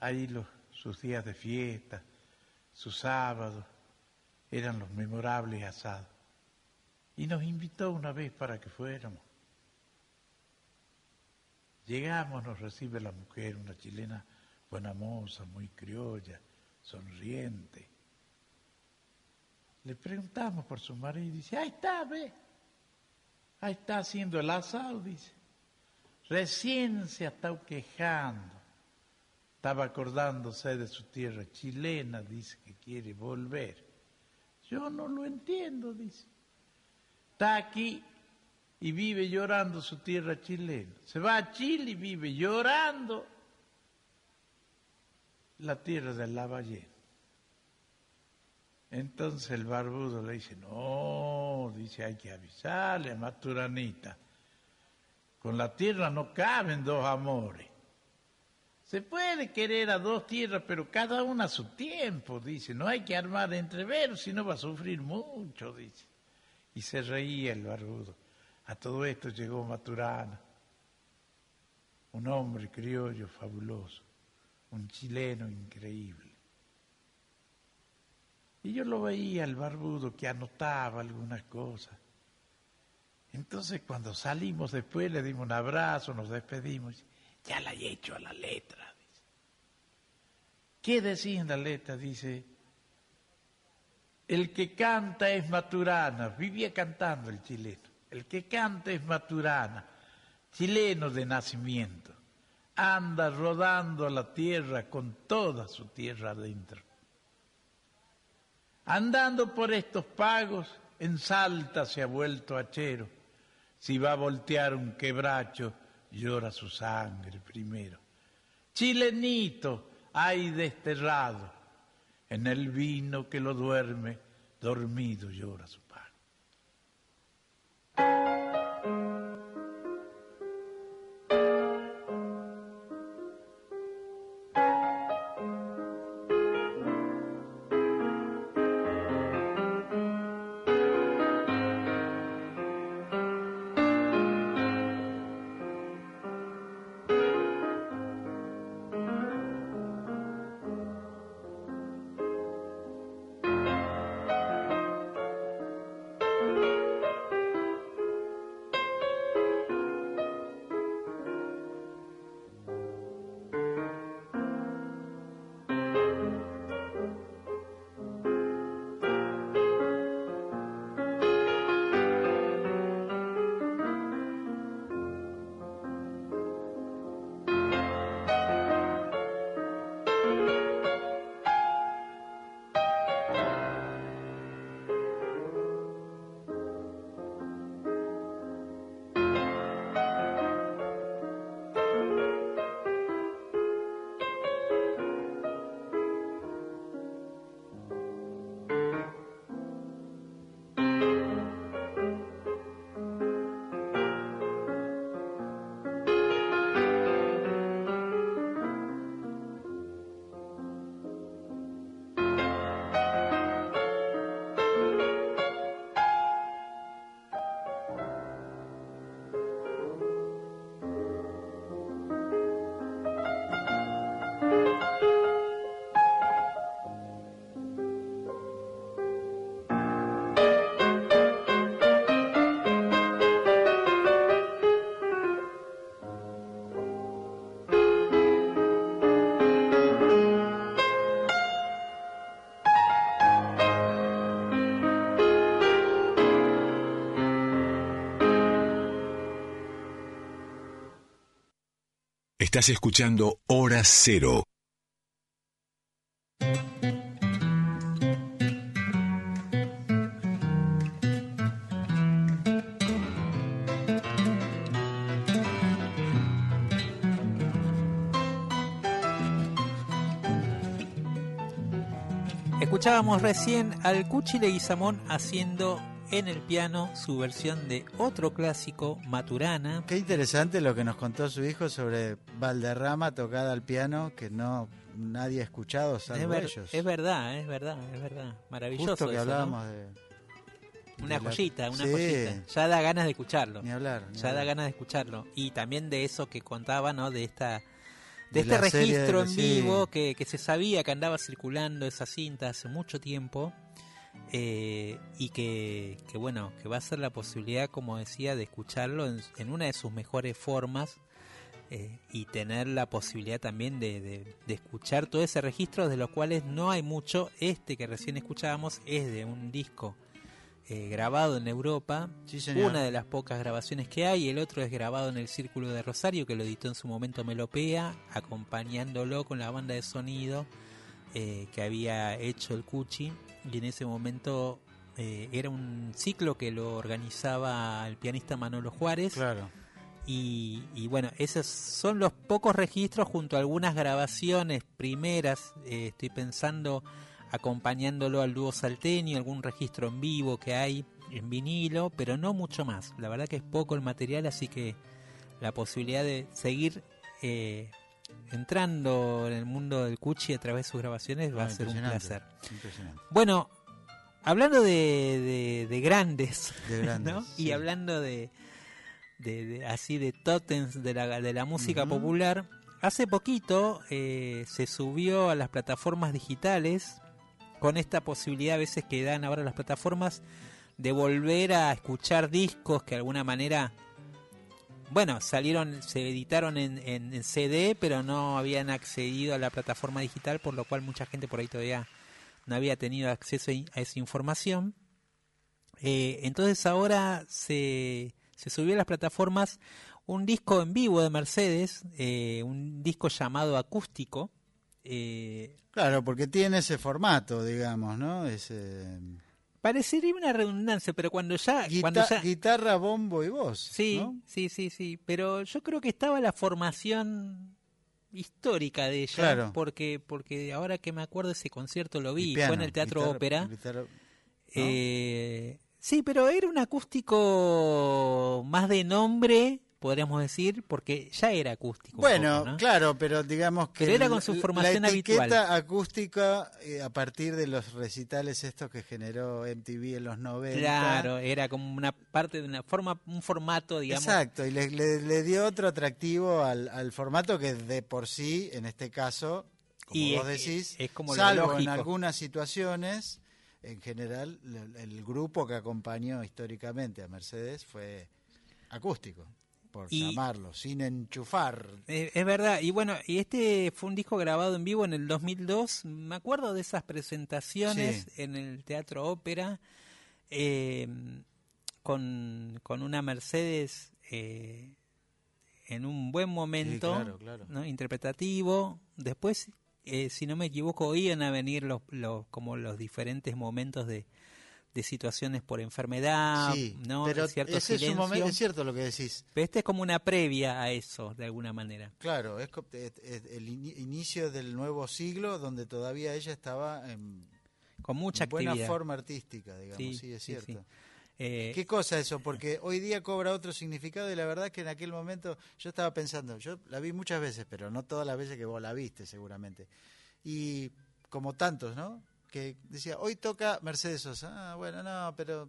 Ahí los, sus días de fiesta, sus sábados, eran los memorables asados. Y nos invitó una vez para que fuéramos. Llegamos, nos recibe la mujer, una chilena buena moza, muy criolla, sonriente. Le preguntamos por su marido y dice, ahí está, ve, ahí está haciendo el asado, dice. Recién se ha estado quejando, estaba acordándose de su tierra chilena, dice que quiere volver. Yo no lo entiendo, dice. Está aquí y vive llorando su tierra chilena. Se va a Chile y vive llorando la tierra del Lavallén. Entonces el barbudo le dice, no, dice, hay que avisarle a Maturanita. Con la tierra no caben dos amores. Se puede querer a dos tierras, pero cada una a su tiempo, dice. No hay que armar entreveros, si no va a sufrir mucho, dice. Y se reía el barbudo. A todo esto llegó Maturana, un hombre criollo fabuloso, un chileno increíble. Y yo lo veía, el barbudo, que anotaba algunas cosas. Entonces, cuando salimos después, le dimos un abrazo, nos despedimos. Ya la he hecho a la letra, dice. ¿Qué decía en la letra? Dice, el que canta es Maturana. Vivía cantando el chileno. El que canta es Maturana, chileno de nacimiento. Anda rodando a la tierra con toda su tierra adentro. Andando por estos pagos, en Salta se ha vuelto hachero. Si va a voltear un quebracho, llora su sangre primero. Chilenito hay desterrado, en el vino que lo duerme, dormido llora su pan. Estás escuchando Hora Cero. Escuchábamos recién al Cuchi Leguizamón haciendo en el piano su versión de otro clásico, Maturana. Qué interesante lo que nos contó su hijo sobre Valderrama tocada al piano, que no nadie ha escuchado salvo es ver, ellos. Es verdad, es verdad, es verdad. Maravilloso. Justo que eso, hablábamos, ¿no? de... Una joyita, una sí. joyita. Ya da ganas de escucharlo. Ni hablar. Ni ya hablar. da ganas de escucharlo. Y también de eso que contaba, ¿no? De esta... De, de este registro de... en vivo, sí. que, que se sabía que andaba circulando esa cinta hace mucho tiempo. Eh, y que, que bueno, que va a ser la posibilidad, como decía, de escucharlo en, en una de sus mejores formas, eh, y tener la posibilidad también de, de, de escuchar todo ese registro, de los cuales no hay mucho. Este que recién escuchábamos es de un disco eh, grabado en Europa, sí, señor. Una de las pocas grabaciones que hay. El otro es grabado en el Círculo de Rosario, que lo editó en su momento Melopea, acompañándolo con la banda de sonido eh, que había hecho el Cuchi. Y en ese momento eh, era un ciclo que lo organizaba el pianista Manolo Juárez. Claro. Y, y bueno, esos son los pocos registros junto a algunas grabaciones primeras. Eh, estoy pensando acompañándolo al Dúo Salteño, algún registro en vivo que hay en vinilo, pero no mucho más. La verdad que es poco el material, así que la posibilidad de seguir... Eh, entrando en el mundo del Cuchi a través de sus grabaciones va ah, a ser un placer. Bueno, hablando de, de, de grandes, de grandes, ¿no? Sí. Y hablando de, de, de así de tótems de la, de la música uh-huh. popular. Hace poquito eh, se subió a las plataformas digitales con esta posibilidad a veces que dan ahora las plataformas de volver a escuchar discos que de alguna manera, bueno, salieron, se editaron en, en, en C D, pero no habían accedido a la plataforma digital, por lo cual mucha gente por ahí todavía no había tenido acceso a esa información. Eh, entonces ahora se, se subió a las plataformas un disco en vivo de Mercedes, eh, un disco llamado Acústico. Eh, claro, porque tiene ese formato, digamos, ¿no? Ese... Parecería una redundancia, pero cuando ya, Guita- cuando ya... Guitarra, bombo y voz. Sí, ¿no? sí, sí, sí. Pero yo creo que estaba la formación histórica de ella, claro. porque porque ahora que me acuerdo ese concierto lo vi, piano, fue en el Teatro guitarra, Ópera. Guitarra, ¿no? eh, sí, pero era un acústico más de nombre, podríamos decir, porque ya era acústico. Bueno, poco, ¿no? Claro, pero digamos que pero era con su formación la etiqueta habitual. Acústica eh, a partir de los recitales estos que generó M T V en los noventa. Claro, era como una parte de una forma, un formato, digamos. Exacto, y le, le, le dio otro atractivo al, al formato que de por sí, en este caso, como y vos es, decís, es como salvo en algunas situaciones, en general, el, el grupo que acompañó históricamente a Mercedes fue acústico. Por y, llamarlo, sin enchufar. Es, es verdad, y bueno, y este fue un disco grabado en vivo en el dos mil dos, me acuerdo de esas presentaciones sí. en el Teatro Ópera, eh, con, con una Mercedes eh, en un buen momento sí, claro, claro. ¿no? interpretativo, después, eh, si no me equivoco, iban a venir los, los como los diferentes momentos de... de situaciones por enfermedad, sí, ¿no? Pero cierto ese silencio. Es un momento, es cierto lo que decís. Pero este es como una previa a eso, de alguna manera. Claro, es, es el inicio del nuevo siglo, donde todavía ella estaba en, con mucha en buena actividad. Forma artística, digamos, sí, sí es cierto. Sí, sí. Eh, ¿Qué cosa eso? Porque hoy día cobra otro significado y la verdad es que en aquel momento yo estaba pensando, yo la vi muchas veces, pero no todas las veces que vos la viste seguramente. Y como tantos, ¿no? Que decía, hoy toca Mercedes Sosa. Ah, bueno, no, pero...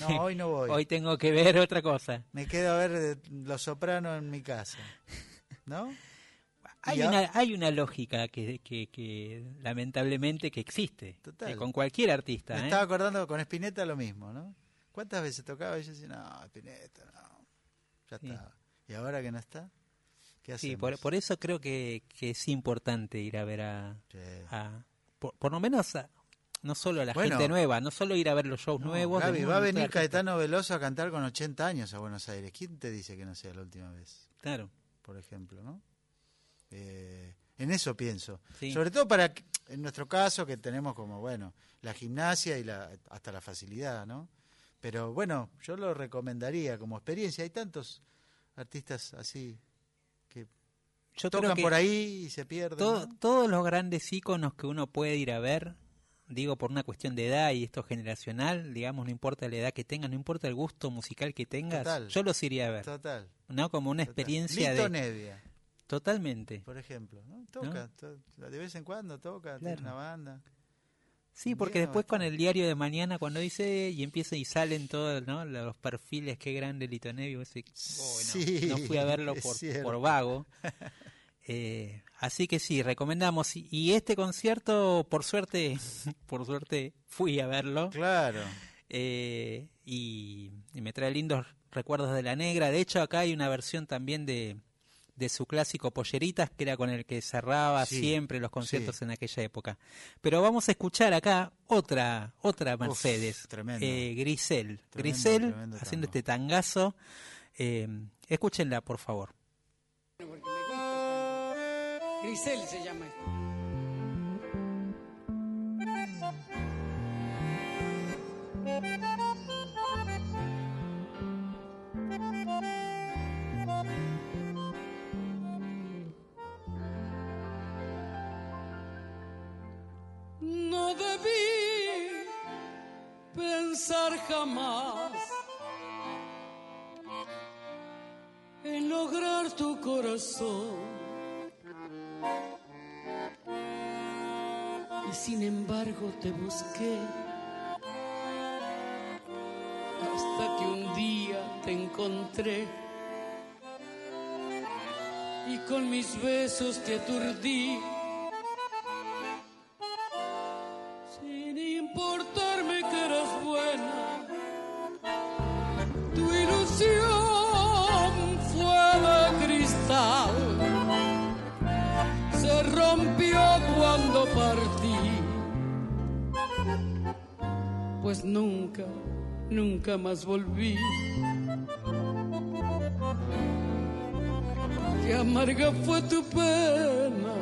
No, hoy no voy. Hoy tengo que ver otra cosa. Me quedo a ver Los Sopranos en mi casa. ¿No? Hay una, hay una lógica que, que, que lamentablemente que existe. Total. Eh, con cualquier artista. Me ¿eh? estaba acordando con Spinetta lo mismo, ¿no? ¿Cuántas veces tocaba? Y yo decía, no, Spinetta, no. Ya sí. estaba. ¿Y ahora que no está? ¿Qué hacemos? Sí, por, por eso creo que, que es importante ir a ver a... Sí. a Por, por lo menos, no solo a la bueno, gente nueva, no solo ir a ver los shows no, nuevos. Gaby, va a venir Caetano Veloso a cantar con ochenta años a Buenos Aires. ¿Quién te dice que no sea la última vez? Claro. Por ejemplo, ¿no? Eh, en eso pienso. Sí. Sobre todo para, en nuestro caso, que tenemos como, bueno, la gimnasia y la hasta la facilidad, ¿no? Pero bueno, yo lo recomendaría como experiencia. Hay tantos artistas así que... Yo tocan creo que por ahí y se pierden. Todo, ¿no? Todos los grandes íconos que uno puede ir a ver, digo por una cuestión de edad y esto generacional, digamos, no importa la edad que tengas, no importa el gusto musical que tengas, total, yo los iría a ver. Total. ¿No? Como una total. Experiencia Lito de... Nevia. Totalmente. Por ejemplo, ¿no? Toca, ¿no? To... de vez en cuando toca, claro. Tiene una banda. Sí, porque bien, después no, con el diario de mañana, cuando dice y empieza y salen todos ¿no? los perfiles, qué grande Lito Nevia, oh, no, sí, no fui a verlo por, por vago. Eh, así que sí, recomendamos. Y este concierto, por suerte, por suerte fui a verlo. Claro. Eh, y, y me trae lindos recuerdos de La Negra. De hecho, acá hay una versión también de, de su clásico Polleritas, que era con el que cerraba sí, siempre los conciertos sí. en aquella época. Pero vamos a escuchar acá otra otra Mercedes. Uf, tremendo. Eh, Grisel. Tremendo, Grisel tremendo haciendo este tangazo. Eh, escúchenla, por favor. Grisel se llama. No debí pensar jamás en lograr tu corazón. Y sin embargo te busqué hasta que un día te encontré. y con mis besos te aturdí, sin importarme que eras buena, tu ilusión fue de cristal, se rompió cuando partí, pues nunca, nunca más volví. Qué amarga fue tu pena,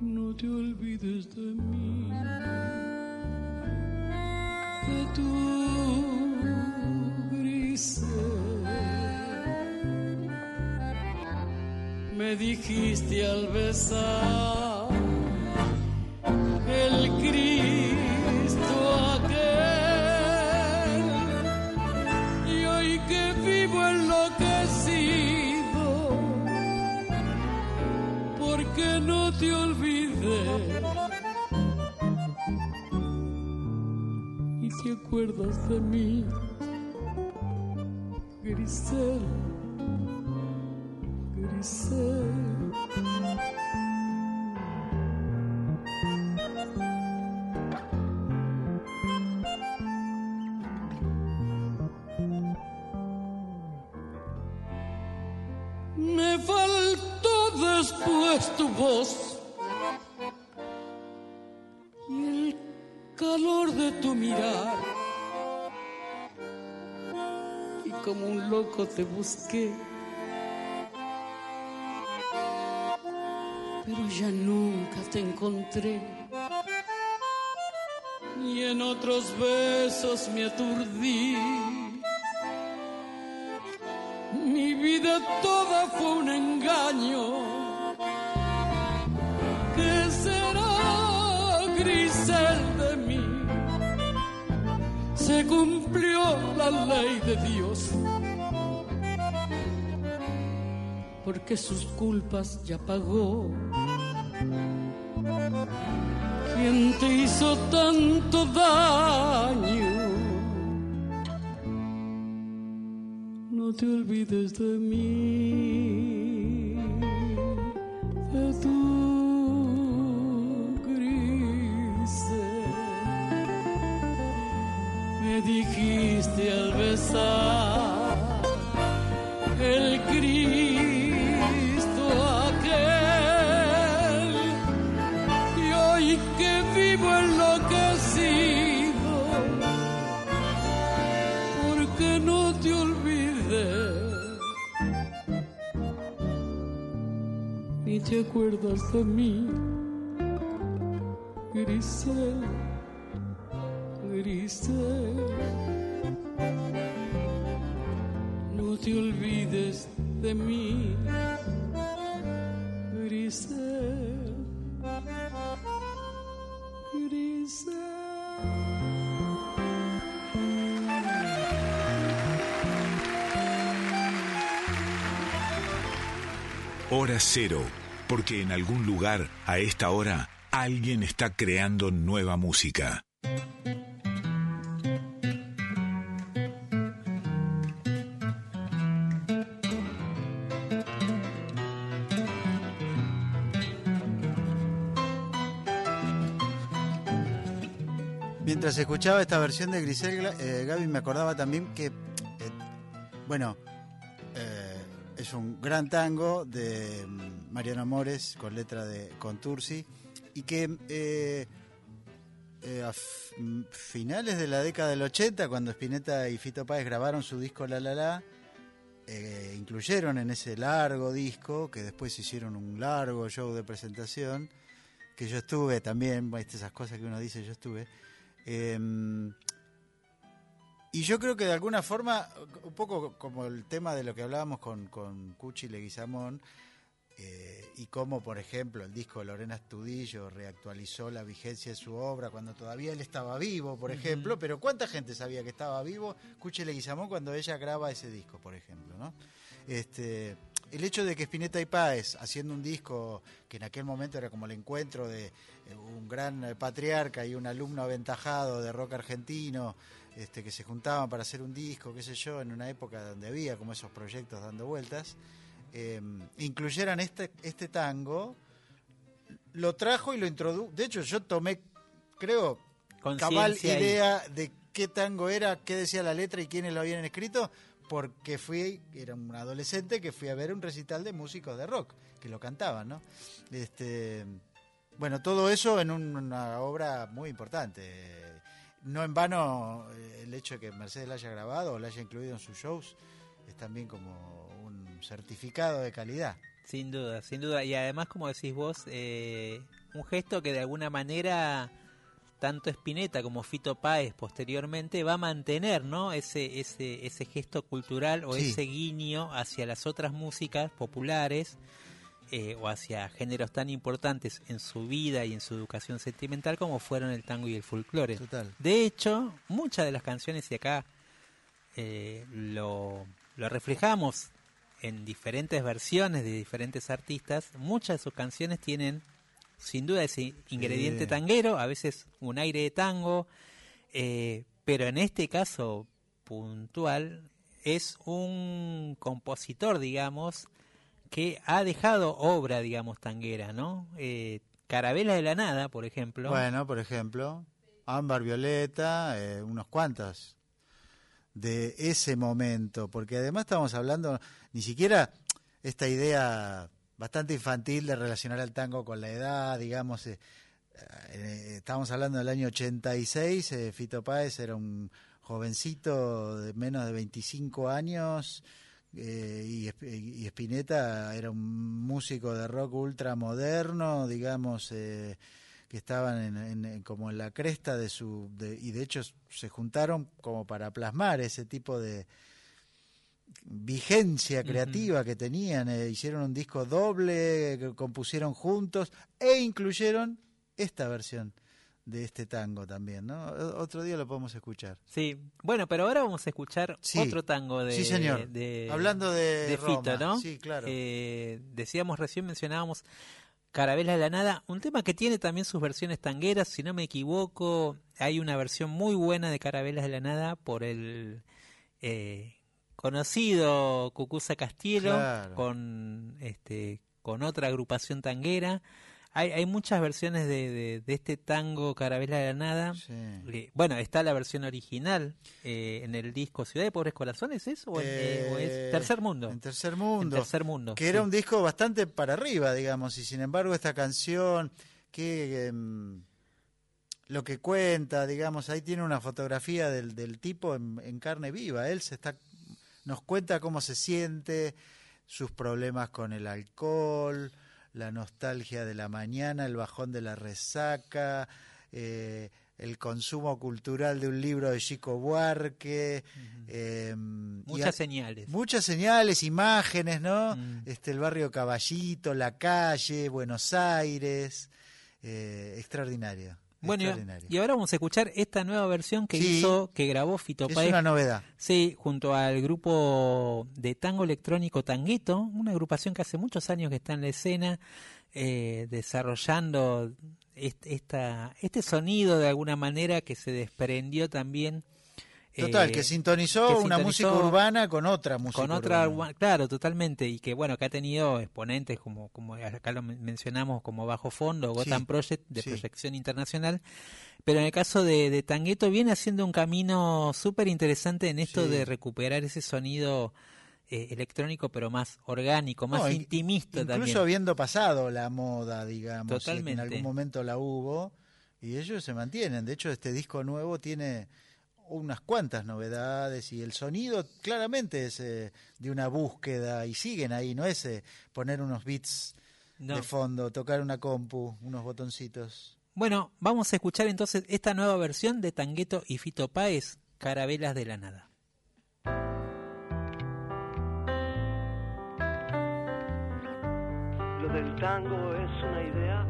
no te olvides de mí, de tu gris. Me dijiste al besar el Cristo aquel, y hoy que vivo enloquecido porque no te olvidé y te acuerdas de mí, Grisel, Grisel. Después tu voz y el calor de tu mirar, y como un loco te busqué, pero ya nunca te encontré, ni en otros besos me aturdí. Mi vida toda fue un engaño. ¿Qué será, Grisel, de mí? Se cumplió la ley de Dios, porque sus culpas ya pagó. ¿Quién te hizo tanto daño? No te olvides de mí, de tu me dijiste al besar el Cristo aquel, y hoy que vivo enloquecido porque no te olvidé ni te acuerdas de mí, Grisel, Grisel, no te olvides de mí, Grisel, Grisel. Hora cero, porque en algún lugar a esta hora alguien está creando nueva música. Mientras escuchaba esta versión de Grisel, eh, Gaby, me acordaba también que, eh, bueno, eh, es un gran tango de Mariano Mores con letra de Contursi, y que eh, eh, a f- finales de la década del ochenta, cuando Spinetta y Fito Páez grabaron su disco La La La, eh, incluyeron en ese largo disco, que después hicieron un largo show de presentación, que yo estuve también, ¿viste? Esas cosas que uno dice, yo estuve. Eh, y yo creo que de alguna forma, un poco como el tema de lo que hablábamos con, con Cuchi Leguizamón, Eh, y como por ejemplo el disco de Lorena Astudillo reactualizó la vigencia de su obra cuando todavía él estaba vivo, por ejemplo, uh-huh. Pero ¿cuánta gente sabía que estaba vivo? Cuchi Leguizamón cuando ella graba ese disco, por ejemplo, ¿no? Este, el hecho de que Spinetta y Páez, haciendo un disco que en aquel momento era como el encuentro de un gran patriarca y un alumno aventajado de rock argentino, este, que se juntaban para hacer un disco, qué sé yo, en una época donde había como esos proyectos dando vueltas, eh, incluyeran este, este tango, lo trajo y lo introdujo. De hecho, yo tomé, creo, cabal idea y... de qué tango era, qué decía la letra y quiénes lo habían escrito, porque fui, era un adolescente que fui a ver un recital de músicos de rock, que lo cantaban, ¿no? Este, bueno, todo eso en un, una obra muy importante. No en vano el hecho de que Mercedes la haya grabado o la haya incluido en sus shows es también como un certificado de calidad. Sin duda, sin duda. Y además, como decís vos, eh, un gesto que de alguna manera... tanto Spinetta como Fito Páez posteriormente va a mantener, ¿no? Ese ese ese gesto cultural o sí. Ese guiño hacia las otras músicas populares eh, o hacia géneros tan importantes en su vida y en su educación sentimental como fueron el tango y el folclore. Total. De hecho, muchas de las canciones, y acá eh, lo, lo reflejamos en diferentes versiones de diferentes artistas, muchas de sus canciones tienen sin duda ese ingrediente eh. tanguero, a veces un aire de tango, eh, pero en este caso puntual es un compositor, digamos, que ha dejado obra, digamos, tanguera, ¿no? Eh, Carabelas de la Nada, por ejemplo. Bueno, por ejemplo, Ámbar Violeta, eh, unos cuantas de ese momento, porque además estamos hablando ni siquiera esta idea... bastante infantil de relacionar al tango con la edad, digamos. Eh, eh, estábamos hablando del año ochenta y seis, eh, Fito Páez era un jovencito de menos de veinticinco años eh, y, y Spinetta era un músico de rock ultramoderno, digamos, eh, que estaban en, en, como en la cresta de su... De, y de hecho se juntaron como para plasmar ese tipo de... vigencia creativa uh-huh. que tenían, eh, hicieron un disco doble, eh, compusieron juntos e incluyeron esta versión de este tango también, ¿no? Otro día lo podemos escuchar. Sí, bueno, pero ahora vamos a escuchar sí. otro tango de... Sí, señor, de, hablando de, de Roma. Fito, ¿no? Sí, claro. Eh, decíamos recién, mencionábamos Carabelas de la Nada, un tema que tiene también sus versiones tangueras, si no me equivoco, hay una versión muy buena de Carabelas de la Nada por el... Eh, conocido Cucuza Castillo, claro. con este con otra agrupación tanguera. Hay, hay muchas versiones de, de, de este tango Carabela de la Nada. Sí. Bueno, está la versión original eh, en el disco Ciudad de Pobres Corazones, ¿es? ¿O, eh, eh, ¿o es Tercer Mundo? En Tercer Mundo. En Tercer Mundo. Que sí. Era un disco bastante para arriba, digamos, y sin embargo esta canción que... Eh, lo que cuenta, digamos, ahí tiene una fotografía del, del tipo en, en carne viva. Él se está... nos cuenta cómo se siente, sus problemas con el alcohol, la nostalgia de la mañana, el bajón de la resaca, eh, el consumo cultural de un libro de Chico Buarque. Uh-huh. eh, muchas a, señales. Muchas señales, imágenes, ¿no? Uh-huh. Este, el barrio Caballito, la calle, Buenos Aires, eh, extraordinario. Bueno, y ahora vamos a escuchar esta nueva versión que sí, hizo, que grabó Fito Páez. Es una novedad. Sí, junto al grupo de tango electrónico Tanghetto, una agrupación que hace muchos años que está en la escena, eh, desarrollando este, esta, este sonido de alguna manera que se desprendió también. Total, eh, que sintonizó que una sintonizó música urbana con otra música con otra, urbana. Claro, totalmente, y que bueno, que ha tenido exponentes como, como acá lo mencionamos, como Bajo Fondo, Gotan sí, Project, de sí. proyección internacional, pero en el caso de, de Tanghetto viene haciendo un camino súper interesante en esto sí. de recuperar ese sonido eh, electrónico, pero más orgánico, más no, intimista incluso también. Incluso habiendo pasado la moda, digamos, totalmente. En algún momento la hubo, y ellos se mantienen, de hecho este disco nuevo tiene... unas cuantas novedades y el sonido claramente es eh, de una búsqueda y siguen ahí, no es eh, poner unos beats no. de fondo, tocar una compu, unos botoncitos. Bueno, vamos a escuchar entonces esta nueva versión de Tanghetto y Fito Páez, Carabelas de la Nada. Lo del tango es una idea,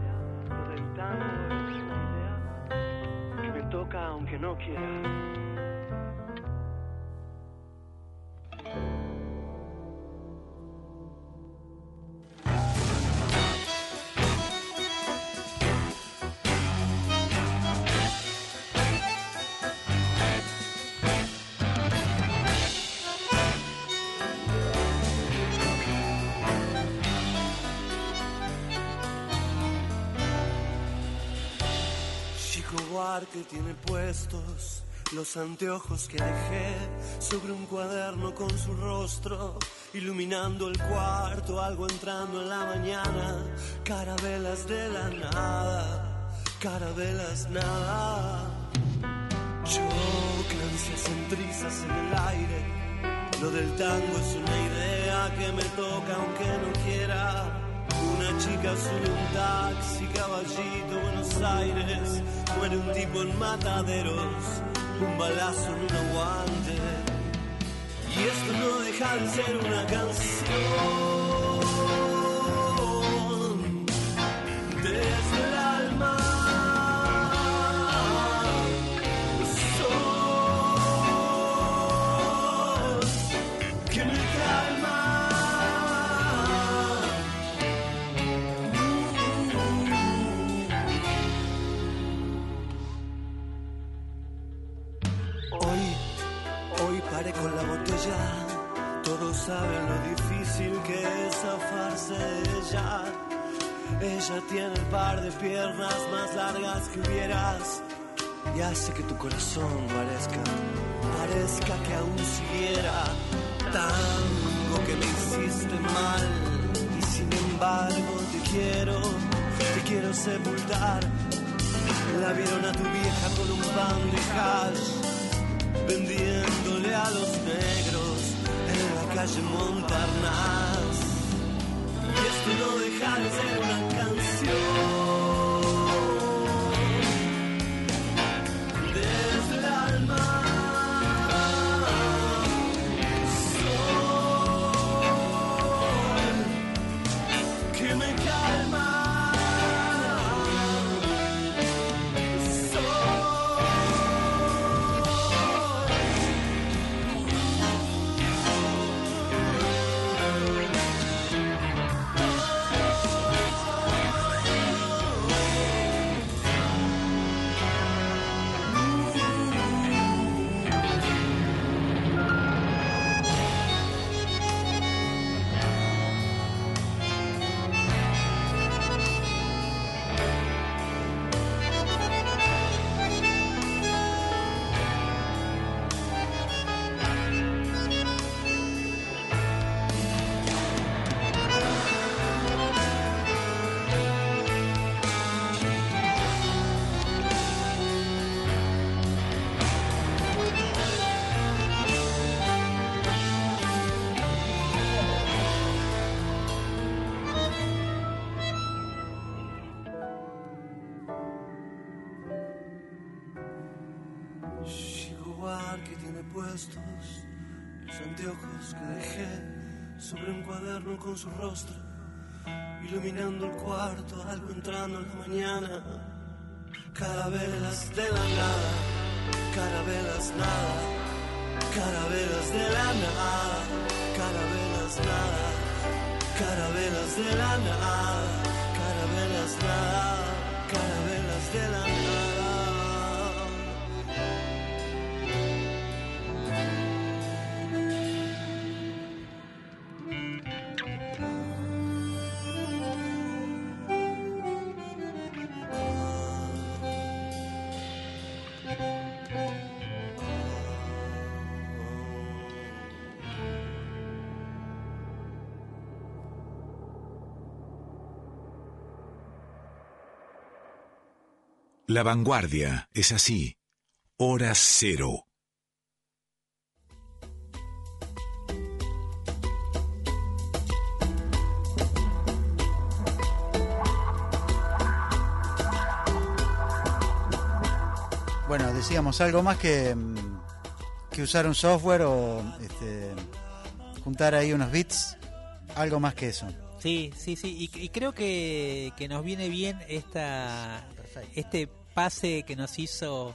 lo del tango es una idea que me toca aunque no quiera. jaguar que tiene puestos los anteojos que dejé sobre un cuaderno con su rostro, iluminando el cuarto, algo entrando en la mañana, carabelas de la nada, carabelas nada. Choclan, se hacen trizas en el aire, lo del tango es una idea que me toca aunque no quiera. Una chica sube un taxi, Caballito, Buenos Aires, muere un tipo en Mataderos, un balazo en un aguante. Y esto no deja de ser una canción desde el alma. Sol que me calma. Hoy, hoy paré con la botella. Todos saben lo difícil que es zafarse de ella. Ella tiene el par de piernas más largas que hubieras y hace que tu corazón parezca, parezca que aún siguiera. Tango que me hiciste mal y sin embargo te quiero, te quiero sepultar. La vieron a tu vieja con un pan de hash vendiéndole a los negros en la calle Montparnasse. Y esto no deja de ser una canción desde el alma. Sol que me calma. Con su rostro, iluminando el cuarto, algo entrando en la mañana. Carabelas de la nada, carabelas nada, carabelas de la nada, carabelas nada, carabelas de la nada, carabelas nada, carabelas de la nada. La vanguardia es así, hora cero. Bueno, decíamos algo más que, que usar un software o este, juntar ahí unos beats, algo más que eso. Sí, sí, sí, y, y creo que, que nos viene bien esta, este pase que nos hizo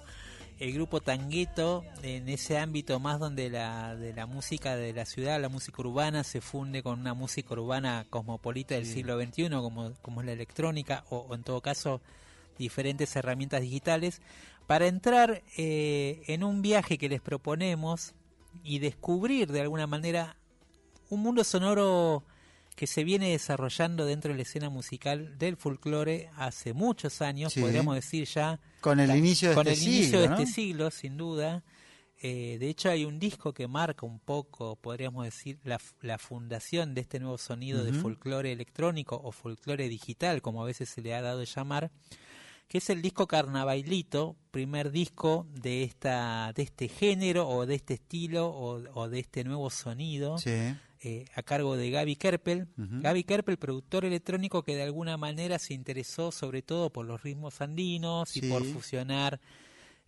el grupo Tanghetto en ese ámbito más donde la de la música de la ciudad, la música urbana se funde con una música urbana cosmopolita del sí. siglo veintiuno como, como es la electrónica o, o en todo caso diferentes herramientas digitales para entrar eh, en un viaje que les proponemos y descubrir de alguna manera un mundo sonoro que se viene desarrollando dentro de la escena musical del folclore hace muchos años, sí, podríamos decir ya... Con el la, inicio de, con este, el siglo, inicio de ¿no? este siglo, sin duda. Eh, de hecho, hay un disco que marca un poco, podríamos decir, la, la fundación de este nuevo sonido uh-huh. de folclore electrónico o folclore digital, como a veces se le ha dado de llamar, que es el disco Carnavailito, primer disco de esta de este género o de este estilo o, o de este nuevo sonido, sí. eh, a cargo de Gaby Kerpel. Uh-huh. Gaby Kerpel, productor electrónico que de alguna manera se interesó sobre todo por los ritmos andinos sí. y por fusionar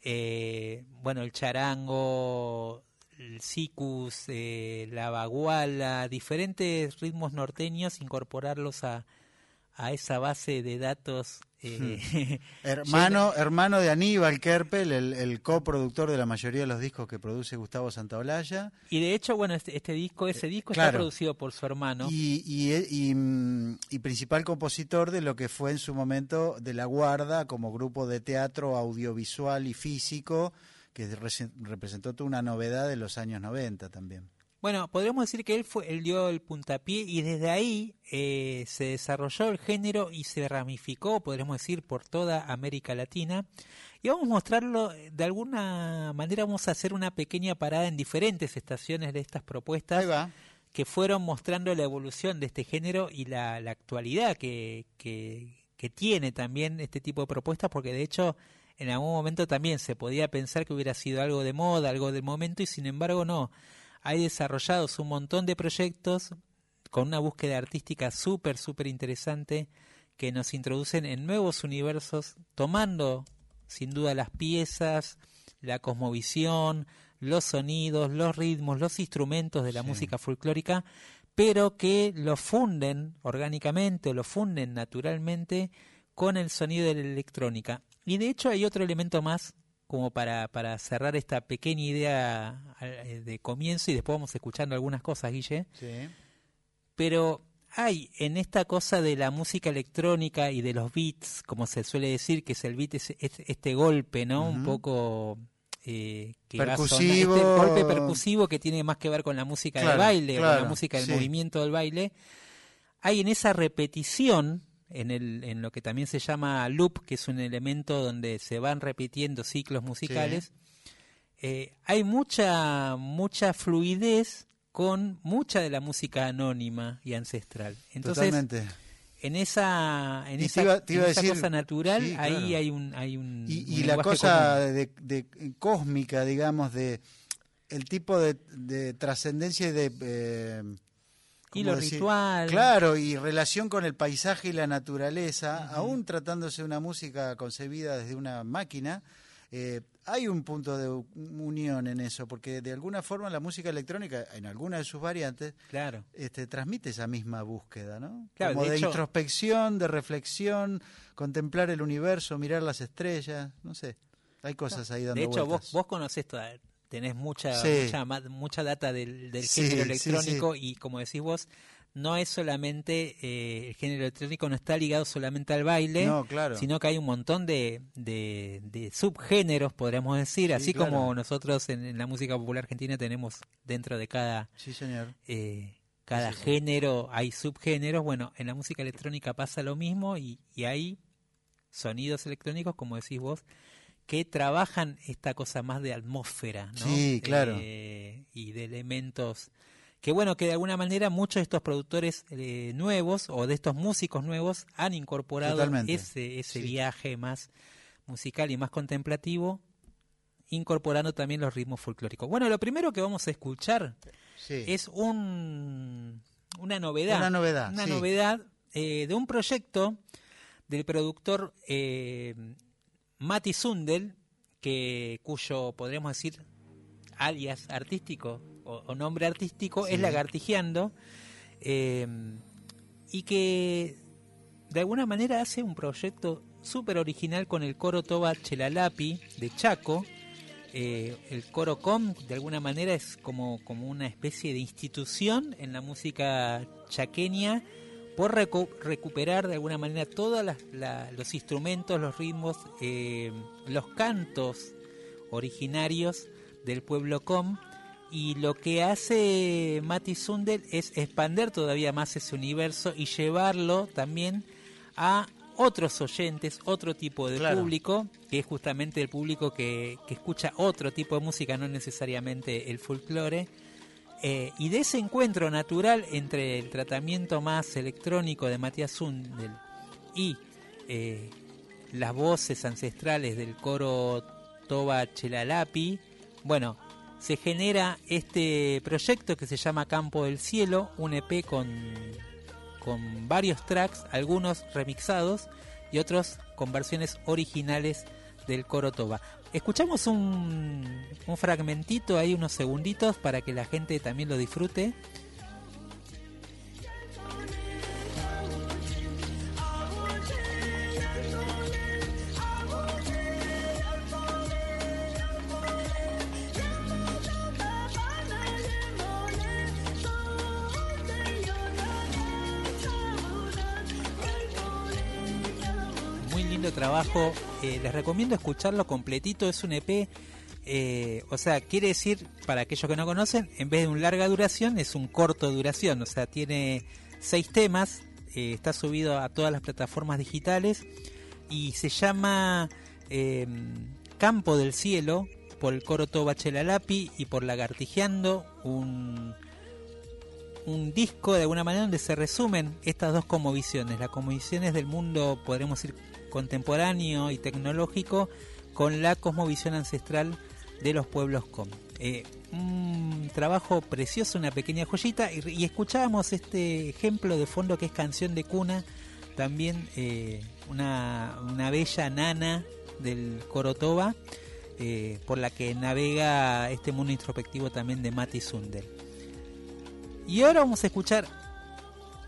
eh, bueno, el charango, el sicus, eh, la baguala, diferentes ritmos norteños, incorporarlos a, a esa base de datos. Eh, hermano, llena. hermano de Aníbal Kerpel, el, el coproductor de la mayoría de los discos que produce Gustavo Santaolalla. Y de hecho, bueno, este, este disco, ese disco eh, claro. está producido por su hermano. Y, y, y, y, y principal compositor de lo que fue en su momento de La Guarda, como grupo de teatro audiovisual y físico, que re- representó toda una novedad de los años noventa también. Bueno, podríamos decir que él fue, él dio el puntapié y desde ahí eh, se desarrolló el género y se ramificó, podríamos decir, por toda América Latina. Y vamos a mostrarlo, de alguna manera vamos a hacer una pequeña parada en diferentes estaciones de estas propuestas ahí va. que fueron mostrando la evolución de este género y la, la actualidad que, que, que tiene también este tipo de propuestas, porque de hecho... En algún momento también se podía pensar que hubiera sido algo de moda, algo del momento, y sin embargo no. Hay desarrollados un montón de proyectos con una búsqueda artística súper, súper interesante que nos introducen en nuevos universos, tomando sin duda las piezas, la cosmovisión, los sonidos, los ritmos, los instrumentos de la sí. música folclórica, pero que lo funden orgánicamente o lo funden naturalmente con el sonido de la electrónica. Y de hecho hay otro elemento más, como para, para cerrar esta pequeña idea de comienzo, y después vamos escuchando algunas cosas, Guille. Sí. Pero hay en esta cosa de la música electrónica y de los beats, como se suele decir, que es el beat, es, es este golpe, ¿no? Uh-huh. Un poco... Eh, que percusivo. Va a sonar, este golpe percusivo que tiene más que ver con la música claro, del baile, claro, con la música del sí. movimiento del baile. Hay en esa repetición... En, el, en lo que también se llama loop, que es un elemento donde se van repitiendo ciclos musicales, sí. eh, hay mucha, mucha fluidez con mucha de la música anónima y ancestral. Entonces, totalmente. En esa, en esa, iba, en esa decir, cosa natural, sí, ahí claro. hay un, hay un y, un y la cosa de, de, cósmica, digamos, de el tipo de, de trascendencia y de... Eh, y lo decir? ritual. Claro, y relación con el paisaje y la naturaleza, uh-huh. aún tratándose de una música concebida desde una máquina, eh, hay un punto de unión en eso, porque de alguna forma la música electrónica, en alguna de sus variantes, claro. este, transmite esa misma búsqueda, ¿no? Claro, como de, de hecho, introspección, de reflexión, contemplar el universo, mirar las estrellas, no sé, hay cosas ahí dando vueltas. De hecho, vueltas. vos, vos conocés toda... Tenés mucha, sí. mucha mucha data del, del sí, género electrónico sí, sí. y, como decís vos, no es solamente, eh, el género electrónico no está ligado solamente al baile, no, claro. sino que hay un montón de, de, de subgéneros, podríamos decir, sí, así claro. como nosotros en, en la música popular argentina tenemos dentro de cada, sí, señor. Eh, cada sí, género, señor. hay subgéneros. Bueno, en la música electrónica pasa lo mismo y, y hay sonidos electrónicos, como decís vos, que trabajan esta cosa más de atmósfera, ¿no? Sí, claro. Eh, y de elementos que, bueno, que de alguna manera muchos de estos productores eh, nuevos o de estos músicos nuevos han incorporado Totalmente. ese, ese sí. viaje más musical y más contemplativo, incorporando también los ritmos folclóricos. Bueno, lo primero que vamos a escuchar sí. es un, una novedad. Una novedad, Una sí. novedad eh, de un proyecto del productor... Eh, Mati Zundel, que, cuyo, podríamos decir, alias artístico o, o nombre artístico sí. es Lagartijeando, eh, y que de alguna manera hace un proyecto súper original con el coro Toba Chelalapi de Chaco. Eh, el coro com, de alguna manera, es como, como una especie de institución en la música chaqueña, por recu- recuperar de alguna manera todos la, los instrumentos, los ritmos, eh, los cantos originarios del pueblo com Y lo que hace Mati Zundel es expandir todavía más ese universo y llevarlo también a otros oyentes, otro tipo de claro. público, que es justamente el público que, que escucha otro tipo de música, no necesariamente el folclore. Eh, y de ese encuentro natural entre el tratamiento más electrónico de Matías Zundel y eh, las voces ancestrales del coro Toba Chelalapi, bueno, se genera este proyecto que se llama Campo del Cielo, un E P con, con varios tracks, algunos remixados y otros con versiones originales del coro Toba. Escuchamos un, un fragmentito ahí, unos segunditos, para que la gente también lo disfrute. Trabajo, eh, les recomiendo escucharlo completito, es un E P, eh, o sea, quiere decir, para aquellos que no conocen, en vez de un larga duración, es un corto duración, o sea, tiene seis temas, eh, está subido a todas las plataformas digitales y se llama eh, Campo del Cielo, por el coro Toba Chelalapi y por Lagartijeando, un, un disco de alguna manera donde se resumen estas dos cosmovisiones, las cosmovisiones del mundo, podremos ir contemporáneo y tecnológico con la cosmovisión ancestral de los pueblos com. Eh, un trabajo precioso, una pequeña joyita, y, y escuchábamos este ejemplo de fondo que es Canción de Cuna, también eh, una, una bella nana del coro Toba, eh, por la que navega este mundo introspectivo también de Mati Zundel. Y ahora vamos a escuchar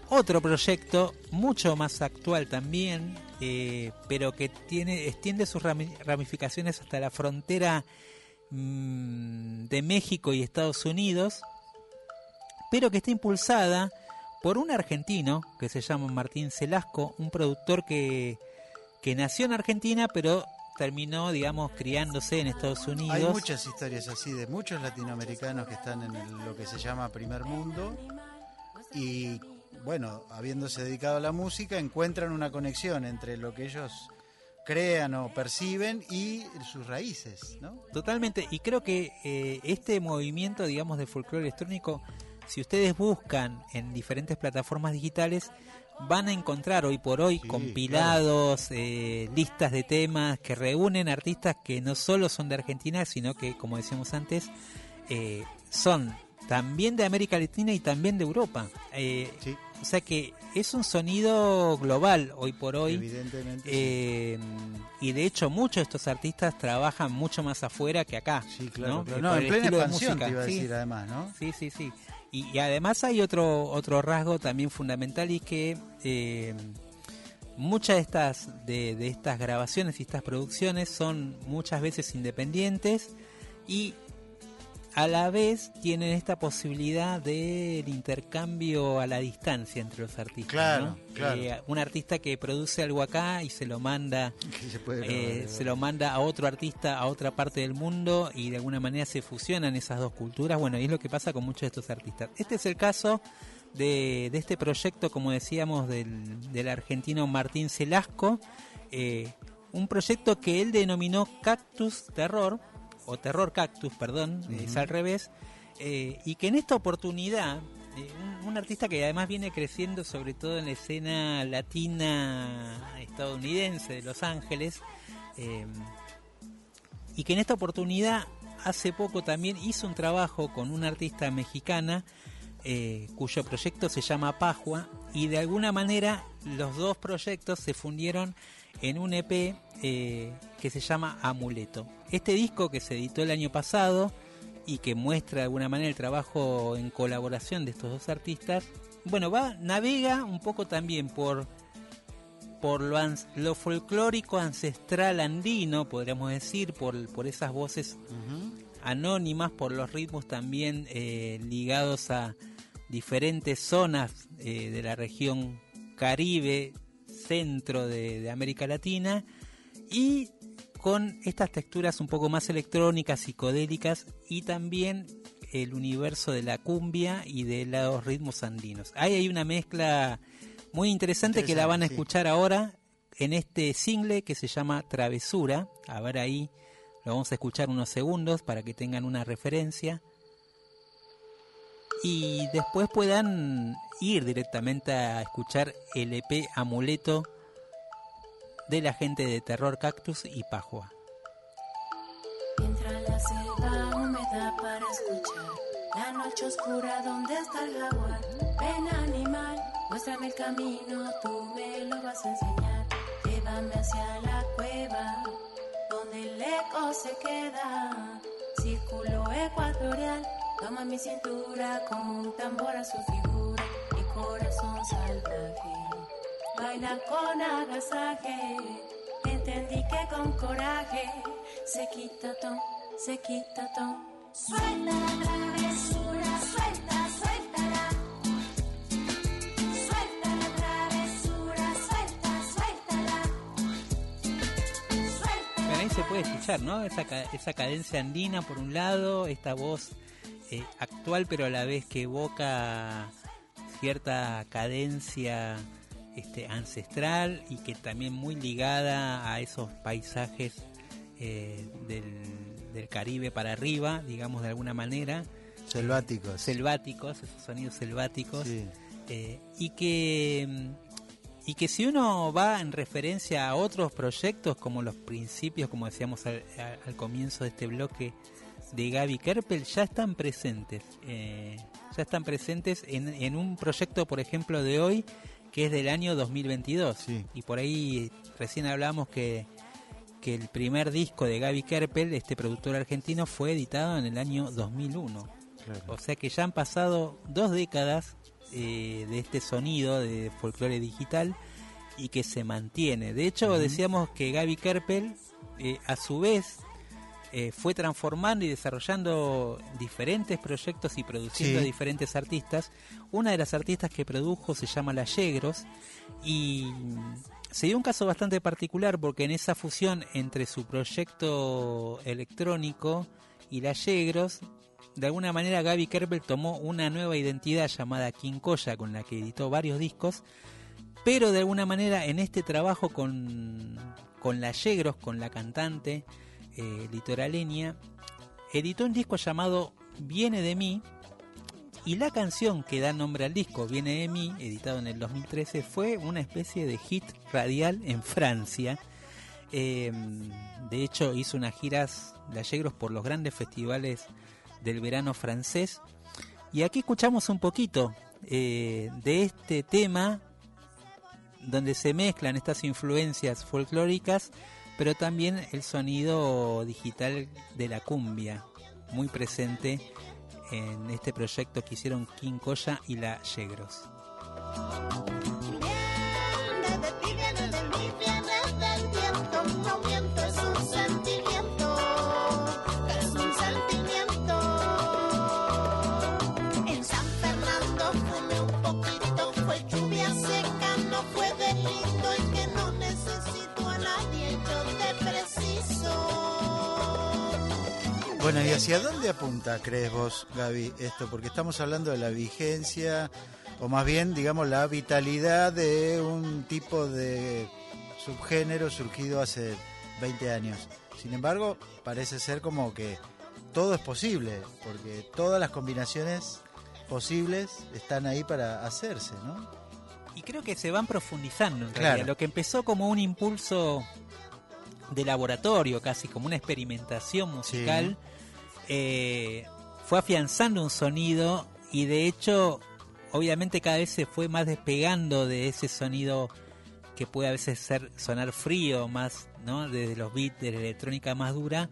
otro proyecto mucho más actual también, eh, pero que tiene extiende sus ramificaciones hasta la frontera mmm, de México y Estados Unidos, pero que está impulsada por un argentino que se llama Martín Celasco, un productor que, que nació en Argentina, pero terminó, digamos, criándose en Estados Unidos. Hay muchas historias así de muchos latinoamericanos que están en el, lo que se llama primer mundo y... bueno, habiéndose dedicado a la música, encuentran una conexión entre lo que ellos crean o perciben y sus raíces, ¿no? Totalmente, y creo que eh, este movimiento, digamos, de folclore electrónico, si ustedes buscan en diferentes plataformas digitales, van a encontrar hoy por hoy sí, compilados, claro. eh, listas de temas que reúnen artistas que no solo son de Argentina, sino que, como decíamos antes, eh, son... también de América Latina y también de Europa. Eh, sí. O sea que es un sonido global hoy por hoy. Evidentemente. Eh, sí. Y de hecho muchos de estos artistas trabajan mucho más afuera que acá. Sí, claro. ¿No? Pero no, en plena expansión te iba a decir, sí. Además, ¿no? Sí, sí, sí. Y, y además hay otro, otro rasgo también fundamental, y que eh, muchas de estas, de, de estas grabaciones y estas producciones son muchas veces independientes y... a la vez tienen esta posibilidad del intercambio a la distancia entre los artistas. Claro, ¿no? Claro. Eh, un artista que produce algo acá y se lo manda se, eh, se lo manda a otro artista a otra parte del mundo, y de alguna manera se fusionan esas dos culturas. Bueno, y es lo que pasa con muchos de estos artistas. Este es el caso de, de este proyecto, como decíamos, del, del argentino Martín Celasco. Eh, un proyecto que él denominó Cactus Terror, o Terror Cactus, perdón, uh-huh. es al revés, eh, y que en esta oportunidad, eh, un, un artista que además viene creciendo sobre todo en la escena latina estadounidense de Los Ángeles, eh, y que en esta oportunidad hace poco también hizo un trabajo con una artista mexicana, eh, cuyo proyecto se llama Pajua, y de alguna manera los dos proyectos se fundieron en un E P eh, que se llama Amuleto. Este disco, que se editó el año pasado y que muestra de alguna manera el trabajo en colaboración de estos dos artistas, bueno, va, navega un poco también por, por lo, ans- lo folclórico ancestral andino, podríamos decir, por, por esas voces uh-huh. anónimas, por los ritmos también eh, ligados a diferentes zonas eh, de la región Caribe, centro de, de América Latina, y con estas texturas un poco más electrónicas, psicodélicas, y también el universo de la cumbia y de los ritmos andinos. Ahí hay una mezcla muy interesante, interesante que la van a escuchar sí. ahora en este single que se llama Travesura. A ver, ahí lo vamos a escuchar unos segundos para que tengan una referencia. Y después puedan ir directamente a escuchar el E P Amuleto de la gente de Terror Cactus y Pajua. Mientras la selva húmeda para escuchar, la noche oscura donde está el jaguar. Ven animal, muéstrame el camino, tú me lo vas a enseñar. Llévame hacia la cueva, donde el eco se queda. Círculo ecuatorial, toma mi cintura como un tambor a su figura. Mi corazón salvaje baila con agasaje. Entendí que con coraje se quita ton, se quita ton. Suelta la travesura, suelta. Se puede escuchar, ¿no? Esa, esa cadencia andina por un lado, esta voz eh, actual pero a la vez que evoca cierta cadencia este, ancestral y que también muy ligada a esos paisajes eh, del, del Caribe para arriba, digamos de alguna manera. Selváticos. Eh, selváticos, esos sonidos selváticos. Sí. Eh, y que... Y que si uno va en referencia a otros proyectos como los principios, como decíamos al, al comienzo de este bloque de Gaby Kerpel, ya están presentes. Eh, ya están presentes en, en un proyecto, por ejemplo, de hoy, que es del año dos mil veintidós. Sí. Y por ahí recién hablamos que, que el primer disco de Gaby Kerpel, este productor argentino, fue editado en el año dos mil uno. Claro. O sea que ya han pasado dos décadas. Eh, de este sonido de folclore digital y que se mantiene. De hecho, uh-huh. decíamos que Gaby Kerpel eh, a su vez eh, fue transformando y desarrollando diferentes proyectos y produciendo sí. diferentes artistas. Una de las artistas que produjo se llama La Yegros y se dio un caso bastante particular porque en esa fusión entre su proyecto electrónico y La Yegros, de alguna manera Gaby Kerpel tomó una nueva identidad llamada Quincoya, con la que editó varios discos, pero de alguna manera en este trabajo con, con La Yegros, con la cantante eh, litoraleña, editó un disco llamado Viene de mí, y la canción que da nombre al disco, Viene de mí, editado en el dos mil trece, fue una especie de hit radial en Francia. Eh, de hecho hizo unas giras La Yegros por los grandes festivales del verano francés, y aquí escuchamos un poquito eh, de este tema donde se mezclan estas influencias folclóricas pero también el sonido digital de la cumbia muy presente en este proyecto que hicieron Quincoya y La Yegros. Bueno, ¿y hacia dónde apunta, crees vos, Gaby, esto? Porque estamos hablando de la vigencia, o más bien, digamos, la vitalidad de un tipo de subgénero surgido hace veinte años. Sin embargo, parece ser como que todo es posible, porque todas las combinaciones posibles están ahí para hacerse, ¿no? Y creo que se van profundizando, en realidad. Claro. Lo que empezó como un impulso de laboratorio, casi como una experimentación musical, sí. eh, fue afianzando un sonido y de hecho obviamente cada vez se fue más despegando de ese sonido que puede a veces ser, sonar frío más, ¿no? Desde los beats, de la electrónica más dura,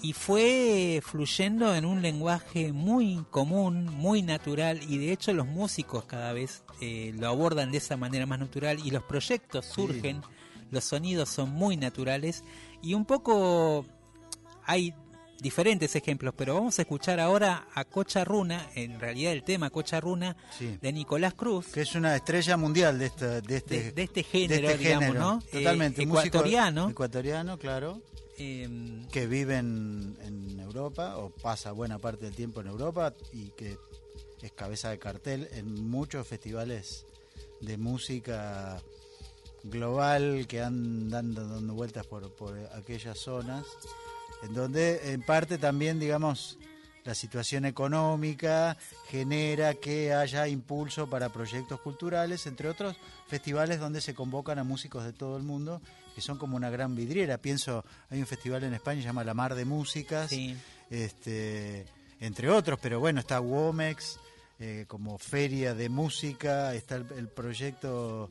y fue fluyendo en un lenguaje muy común, muy natural, y de hecho los músicos cada vez eh, lo abordan de esa manera más natural y los proyectos surgen, sí. Los sonidos son muy naturales y un poco hay diferentes ejemplos, pero vamos a escuchar ahora a Cocha Runa, en realidad el tema Cocha Runa, sí. de Nicolás Cruz. Que es una estrella mundial de este, de este, de, de este género, de este digamos, género. ¿No? Totalmente. Eh, ecuatoriano. Músico ecuatoriano, claro. Eh, que viven en Europa o pasa buena parte del tiempo en Europa y que es cabeza de cartel en muchos festivales de música global que andan dando vueltas por, por aquellas zonas, en donde en parte también, digamos, la situación económica genera que haya impulso para proyectos culturales, entre otros festivales donde se convocan a músicos de todo el mundo, que son como una gran vidriera. Pienso, hay un festival en España que se llama La Mar de Músicas, sí. este, entre otros, pero bueno, está Womex, eh, como feria de música, está el, el proyecto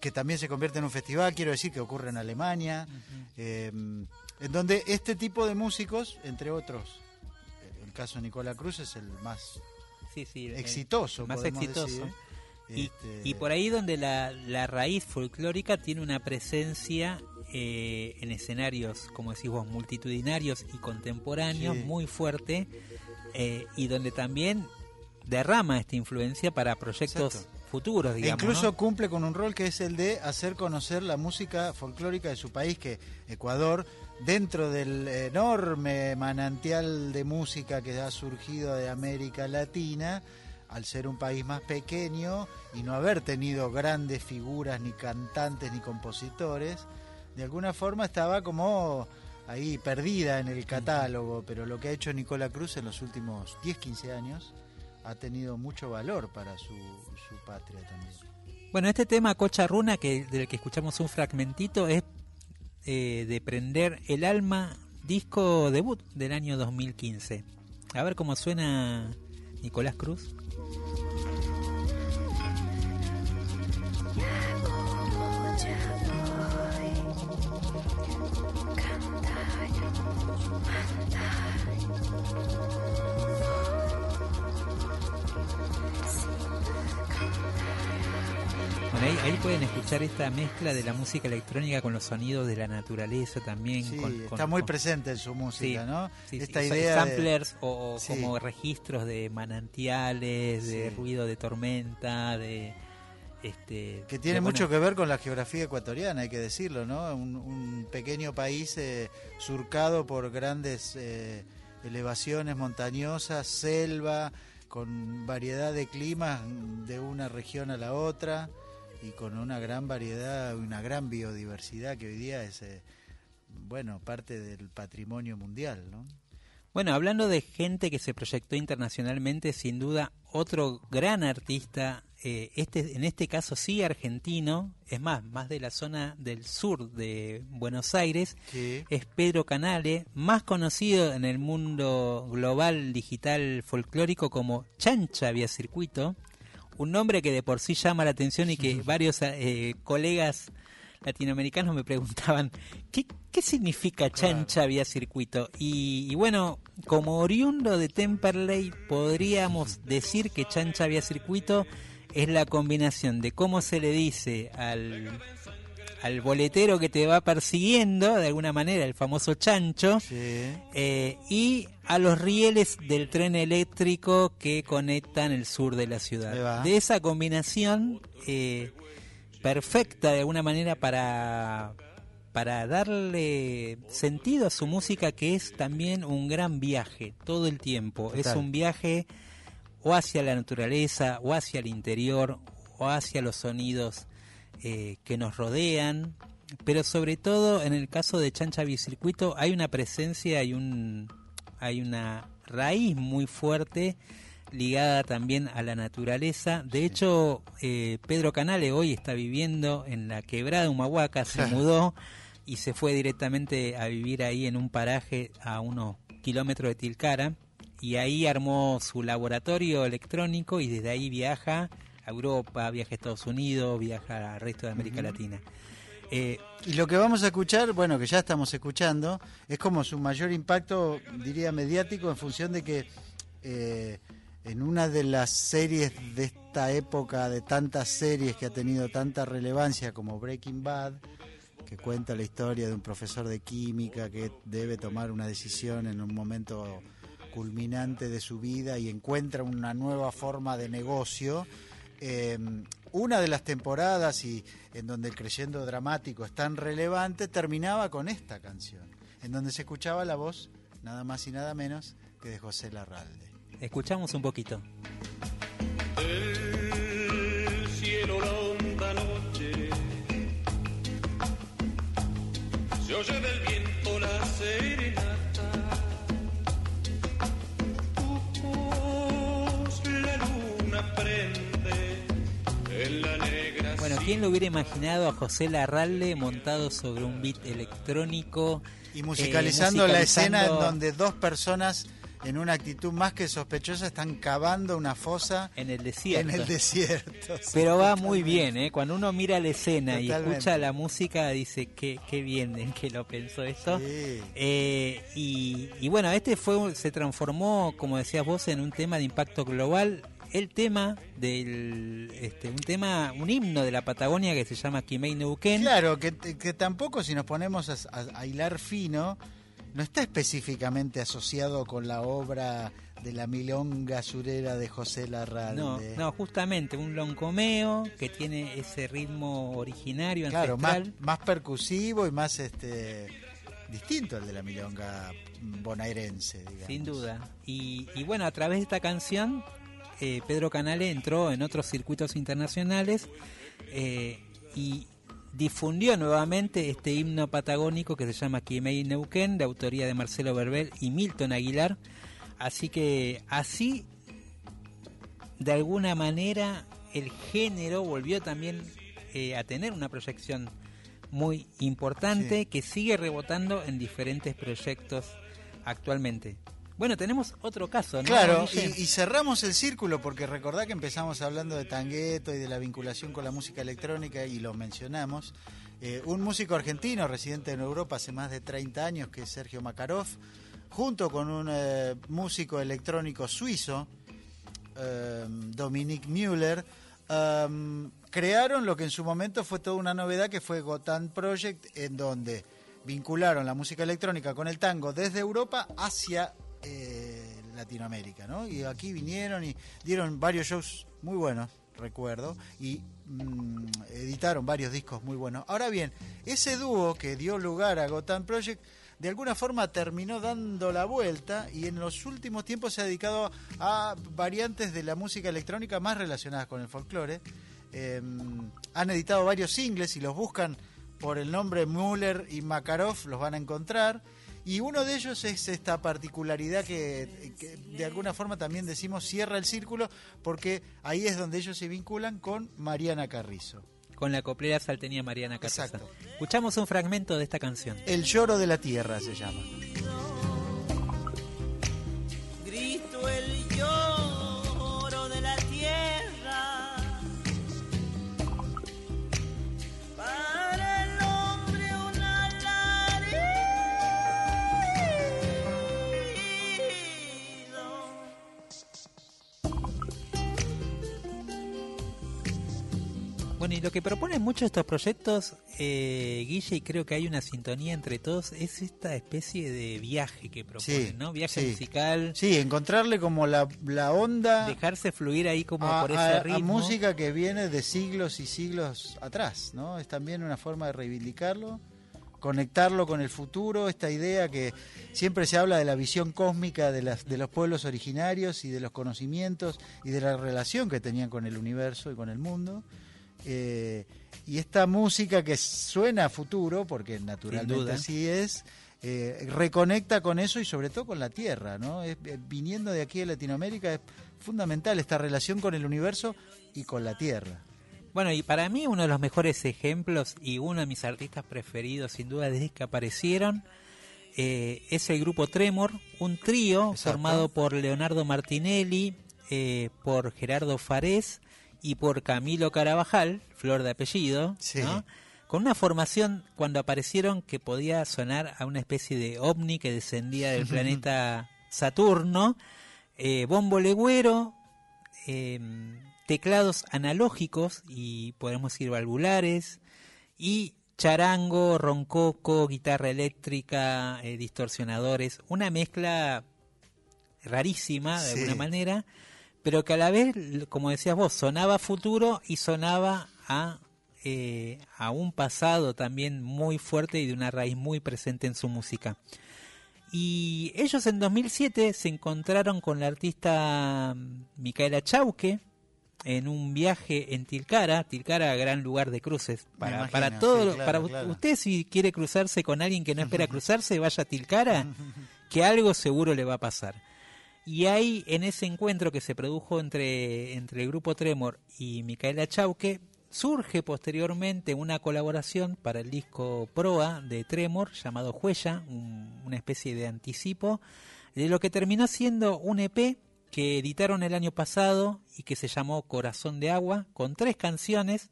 que también se convierte en un festival, quiero decir, que ocurre en Alemania, uh-huh. eh, en donde este tipo de músicos, entre otros, el caso de Nicolás Cruz es el más sí, sí, exitoso, el más exitoso. Decir, y, este... y por ahí donde la, la raíz folclórica tiene una presencia eh, en escenarios, como decís vos, multitudinarios y contemporáneos, sí. muy fuerte, eh, y donde también derrama esta influencia para proyectos Exacto. futuros, digamos. E incluso, ¿no?, cumple con un rol que es el de hacer conocer la música folclórica de su país, que Ecuador, dentro del enorme manantial de música que ha surgido de América Latina, al ser un país más pequeño y no haber tenido grandes figuras, ni cantantes, ni compositores, de alguna forma estaba como ahí perdida en el catálogo, pero lo que ha hecho Nicolás Cruz en los últimos diez, quince años ha tenido mucho valor para su, su patria también. Bueno, este tema Cocha Runa, que, del que escuchamos un fragmentito, es eh, de Prender el Alma, disco debut del año dos mil quince. A ver cómo suena Nicolás Cruz. Bueno, ahí, ahí pueden escuchar esta mezcla de la música electrónica con los sonidos de la naturaleza también. Sí, con, con, está muy con... presente en su música, sí, ¿no? Sí, esta sí, idea samplers de... o, o sí. como registros de manantiales, sí. de ruido de tormenta, de... Este, que tiene bueno, mucho que ver con la geografía ecuatoriana, hay que decirlo, ¿no? Un, un pequeño país eh, surcado por grandes eh, elevaciones montañosas, selva, con variedad de climas de una región a la otra, y con una gran variedad, una gran biodiversidad que hoy día es, eh, bueno, parte del patrimonio mundial, ¿no? Bueno, hablando de gente que se proyectó internacionalmente, sin duda otro gran artista, eh, este en este caso sí argentino, es más, más de la zona del sur de Buenos Aires, sí. es Pedro Canale, más conocido en el mundo global digital folclórico como Chancha Vía Circuito, un nombre que de por sí llama la atención y que varios eh, colegas latinoamericanos me preguntaban ¿qué, qué significa Chancha claro. Vía Circuito? Y, y bueno, como oriundo de Temperley, podríamos decir que Chancha Vía Circuito es la combinación de cómo se le dice al, al boletero que te va persiguiendo, de alguna manera, el famoso chancho, sí. eh, y a los rieles del tren eléctrico que conectan el sur de la ciudad. De esa combinación... Eh, perfecta de alguna manera para, para darle sentido a su música, que es también un gran viaje todo el tiempo. Total. Es un viaje o hacia la naturaleza, o hacia el interior, o hacia los sonidos eh, que nos rodean, pero sobre todo en el caso de Chancha Bicircuito hay una presencia, hay, un, hay una raíz muy fuerte ligada también a la naturaleza. De hecho, eh, Pedro Canale hoy está viviendo en la Quebrada Humahuaca, se mudó y se fue directamente a vivir ahí en un paraje a unos kilómetros de Tilcara, y ahí armó su laboratorio electrónico y desde ahí viaja a Europa, viaja a Estados Unidos, viaja al resto de América uh-huh. Latina. Eh, y lo que vamos a escuchar, bueno, que ya estamos escuchando, es como su mayor impacto, diría, mediático, en función de que... Eh, en una de las series de esta época, de tantas series que ha tenido tanta relevancia como Breaking Bad, que cuenta la historia de un profesor de química que debe tomar una decisión en un momento culminante de su vida y encuentra una nueva forma de negocio. Eh, una de las temporadas y en donde el crescendo dramático es tan relevante terminaba con esta canción. en donde se escuchaba la voz, nada más y nada menos, que de José Larralde. Escuchamos un poquito. El cielo, la honda noche, se oye del viento la serenata, tu voz la luna prende en la negra. Bueno, ¿quién lo hubiera imaginado a José Larralde montado sobre un beat electrónico? Y musicalizando, eh, musicalizando la escena en donde dos personas, en una actitud más que sospechosa, están cavando una fosa en el desierto. En el desierto. Sí, pero va muy bien, ¿eh? Cuando uno mira la escena totalmente. Y escucha la música, dice, qué, qué bien que lo pensó esto. Sí. Eh, y, y bueno, este fue se transformó, como decías vos, en un tema de impacto global. El tema del este un tema un himno de la Patagonia que se llama Quimei Neuquén. Claro, que, que tampoco, si nos ponemos a, a, a hilar fino, no está específicamente asociado con la obra de la milonga surera de José Larralde. No, no, justamente un loncomeo que tiene ese ritmo originario, claro, ancestral. Más, más percusivo y más este distinto al de la milonga bonaerense, digamos. Sin duda. Y, y bueno, a través de esta canción, eh, Pedro Canale entró en otros circuitos internacionales eh, y difundió nuevamente este himno patagónico que se llama Quimei Neuquén, de autoría de Marcelo Berbel y Milton Aguilar. Así que así, de alguna manera, el género volvió también eh, a tener una proyección muy importante, sí, que sigue rebotando en diferentes proyectos actualmente. Bueno, tenemos otro caso, ¿no? Claro, y, y cerramos el círculo, porque recordá que empezamos hablando de Tanghetto y de la vinculación con la música electrónica, y lo mencionamos. Eh, un músico argentino residente en Europa hace más de treinta años, que es Sergio Makarov, junto con un eh, músico electrónico suizo, eh, Dominique Müller, eh, crearon lo que en su momento fue toda una novedad, que fue Gotan Project, en donde vincularon la música electrónica con el tango desde Europa hacia Eh, Latinoamérica, ¿no? Y aquí vinieron y dieron varios shows muy buenos, recuerdo, y mmm, editaron varios discos muy buenos. Ahora bien, ese dúo que dio lugar a Gotan Project, de alguna forma terminó dando la vuelta, y en los últimos tiempos se ha dedicado a variantes de la música electrónica más relacionadas con el folclore. Eh, han editado varios singles, y los buscan por el nombre Müller y Makarov, los van a encontrar. Y uno de ellos es esta particularidad que, que de alguna forma también decimos cierra el círculo, porque ahí es donde ellos se vinculan con Mariana Carrizo. Con la coplera salteña Mariana Carrizo. Exacto. Escuchamos un fragmento de esta canción. El lloro de la tierra se llama. Grito el lloro de la tierra. Bueno, y lo que proponen muchos estos proyectos, eh, Guille, y creo que hay una sintonía entre todos, es esta especie de viaje que proponen, sí, ¿no? Viaje, sí, musical. Sí, encontrarle como la, la onda. Dejarse fluir ahí como a, por ese a, ritmo. A música que viene de siglos y siglos atrás, ¿no? Es también una forma de reivindicarlo, conectarlo con el futuro, esta idea que siempre se habla de la visión cósmica de, las, de los pueblos originarios y de los conocimientos y de la relación que tenían con el universo y con el mundo. Eh, y esta música que suena a futuro, porque naturalmente así es, eh, reconecta con eso y sobre todo con la tierra, ¿no? Es, eh, viniendo de aquí de Latinoamérica, es fundamental esta relación con el universo y con la tierra. Bueno, y para mí uno de los mejores ejemplos y uno de mis artistas preferidos, sin duda, desde que aparecieron, eh, es el grupo Tremor, un trío formado por Leonardo Martinelli, eh, por Gerardo Farés y por Camilo Carabajal, Flor de apellido, sí, ¿no? Con una formación, cuando aparecieron, que podía sonar a una especie de ovni que descendía del planeta Saturno, eh, bombo legüero, eh, teclados analógicos y podemos decir valvulares, y charango, roncoco, guitarra eléctrica, eh, distorsionadores, una mezcla rarísima de, sí, alguna manera, pero que a la vez, como decías vos, sonaba futuro y sonaba a eh, a un pasado también muy fuerte y de una raíz muy presente en su música. Y ellos en dos mil siete se encontraron con la artista Micaela Chauque en un viaje en Tilcara. Tilcara, gran lugar de cruces. Para, imagino, para todo, sí, claro, para claro. Usted, si quiere cruzarse con alguien que no espera cruzarse, vaya a Tilcara, que algo seguro le va a pasar. Y ahí, en ese encuentro que se produjo entre, entre el grupo Tremor y Micaela Chauque, surge posteriormente una colaboración para el disco Proa de Tremor, llamado Huella, un, una especie de anticipo de lo que terminó siendo un E P que editaron el año pasado y que se llamó Corazón de Agua, con tres canciones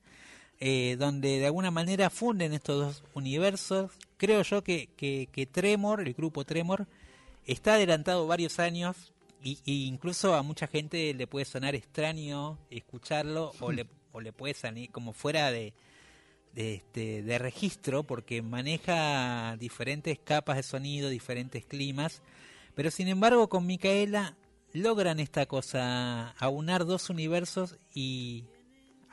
eh, donde de alguna manera funden estos dos universos. Creo yo que, que, que Tremor, el grupo Tremor, está adelantado varios años y, y incluso a mucha gente le puede sonar extraño escucharlo o le o le puede salir como fuera de, de, este, de registro, porque maneja diferentes capas de sonido, diferentes climas, pero sin embargo con Micaela logran esta cosa, aunar dos universos y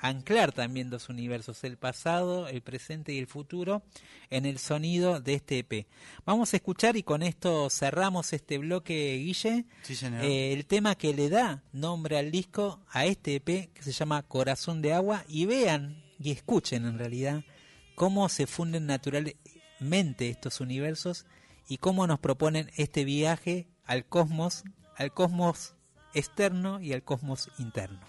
anclar también dos universos, el pasado, el presente y el futuro, en el sonido de este E P. Vamos a escuchar, y con esto cerramos este bloque, Guille, sí, señor. Eh, el tema que le da nombre al disco, a este E P, que se llama Corazón de Agua, y vean y escuchen en realidad cómo se funden naturalmente estos universos y cómo nos proponen este viaje al cosmos, al cosmos externo y al cosmos interno.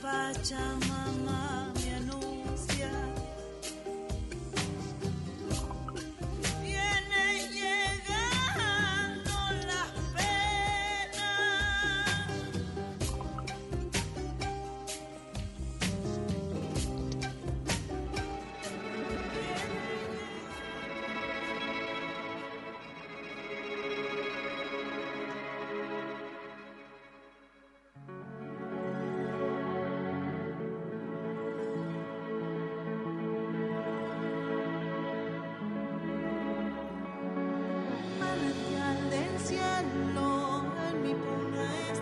Pachamama me anuncia, viene llegando las penas.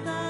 Bye.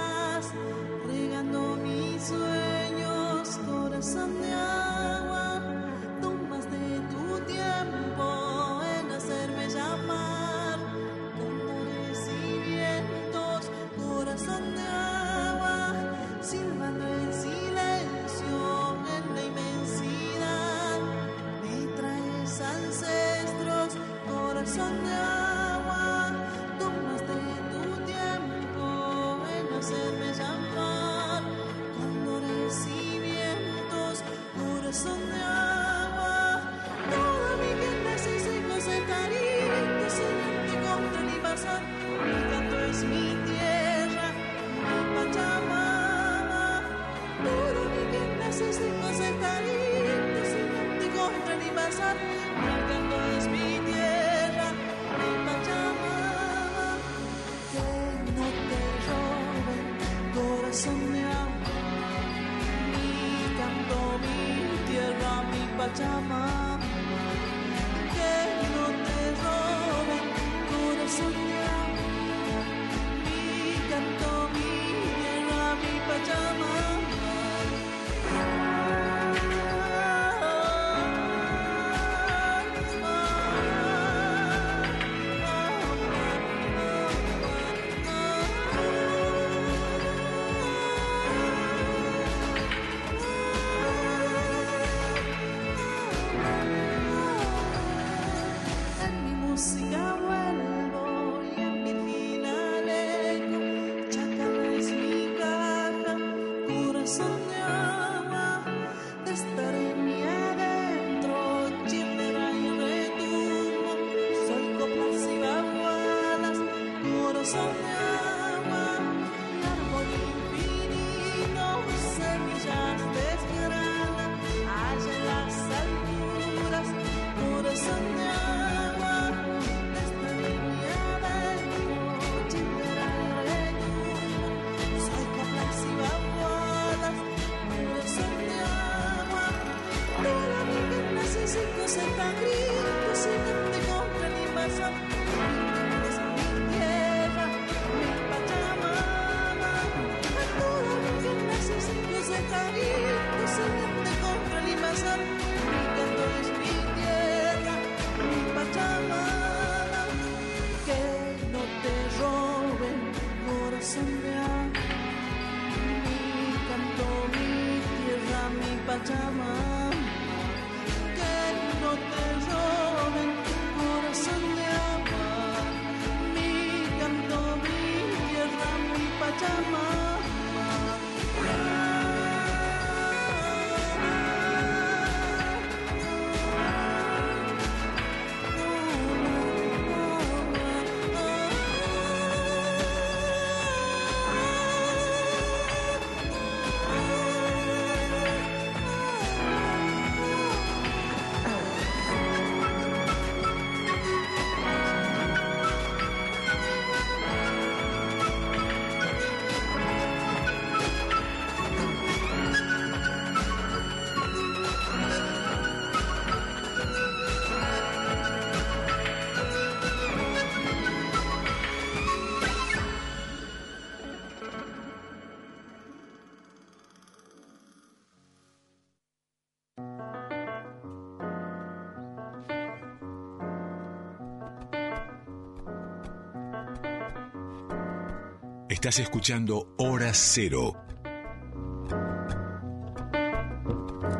Estás escuchando Hora Cero.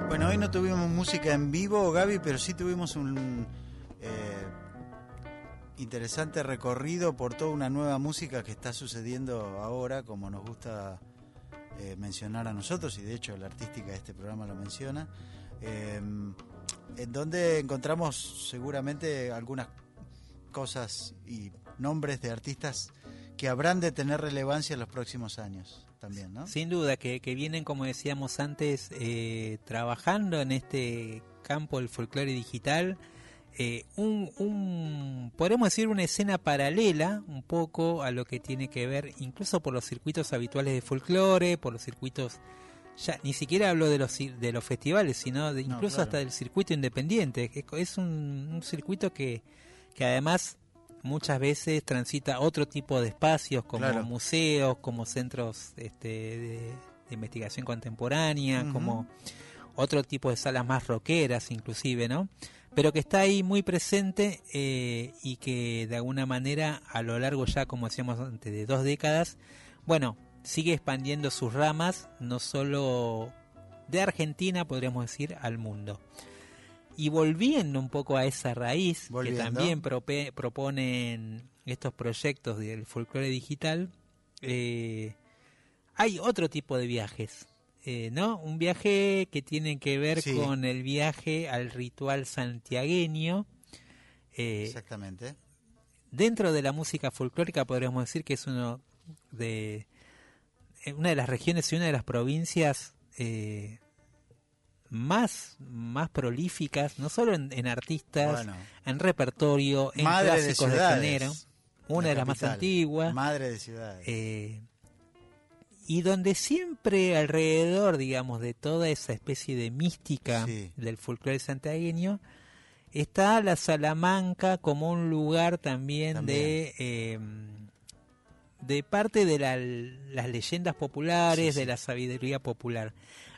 Bueno, hoy no tuvimos música en vivo, Gaby, pero sí tuvimos un eh, interesante recorrido por toda una nueva música que está sucediendo ahora, como nos gusta eh, mencionar a nosotros, y de hecho la artística de este programa lo menciona, eh, en donde encontramos seguramente algunas cosas y nombres de artistas que habrán de tener relevancia en los próximos años también, ¿no? Sin duda, que, que vienen, como decíamos antes, eh, trabajando en este campo del folclore digital, eh, un, un, podemos decir una escena paralela un poco a lo que tiene que ver, incluso por los circuitos habituales de folclore, por los circuitos, ya ni siquiera hablo de los de los festivales, sino de, incluso no, claro. hasta del circuito independiente. Es, es un, un circuito que, que además muchas veces transita otro tipo de espacios, como claro. museos, como centros este, de, de investigación contemporánea, uh-huh. como otro tipo de salas más rockeras inclusive, ¿no? Pero que está ahí muy presente, eh, y que de alguna manera a lo largo ya, como decíamos antes, de dos décadas, bueno, sigue expandiendo sus ramas, no solo de Argentina, podríamos decir, al mundo. Y volviendo un poco a esa raíz, volviendo. que también prope- proponen estos proyectos del folclore digital, eh, hay otro tipo de viajes, eh, ¿no? Un viaje que tiene que ver sí. con el viaje al ritual santiagueño. Eh, Exactamente. Dentro de la música folclórica podríamos decir que es uno de una de las regiones y una de las provincias eh, más más prolíficas, no solo en, en artistas, bueno, en repertorio, en clásicos de, de género, una de las más antiguas, madre de ciudades, eh, y donde siempre alrededor, digamos, de toda esa especie de mística sí. del folclore santiagueño, está la Salamanca como un lugar también, también. de eh, de parte de la, las leyendas populares, sí, sí. de la sabiduría popular.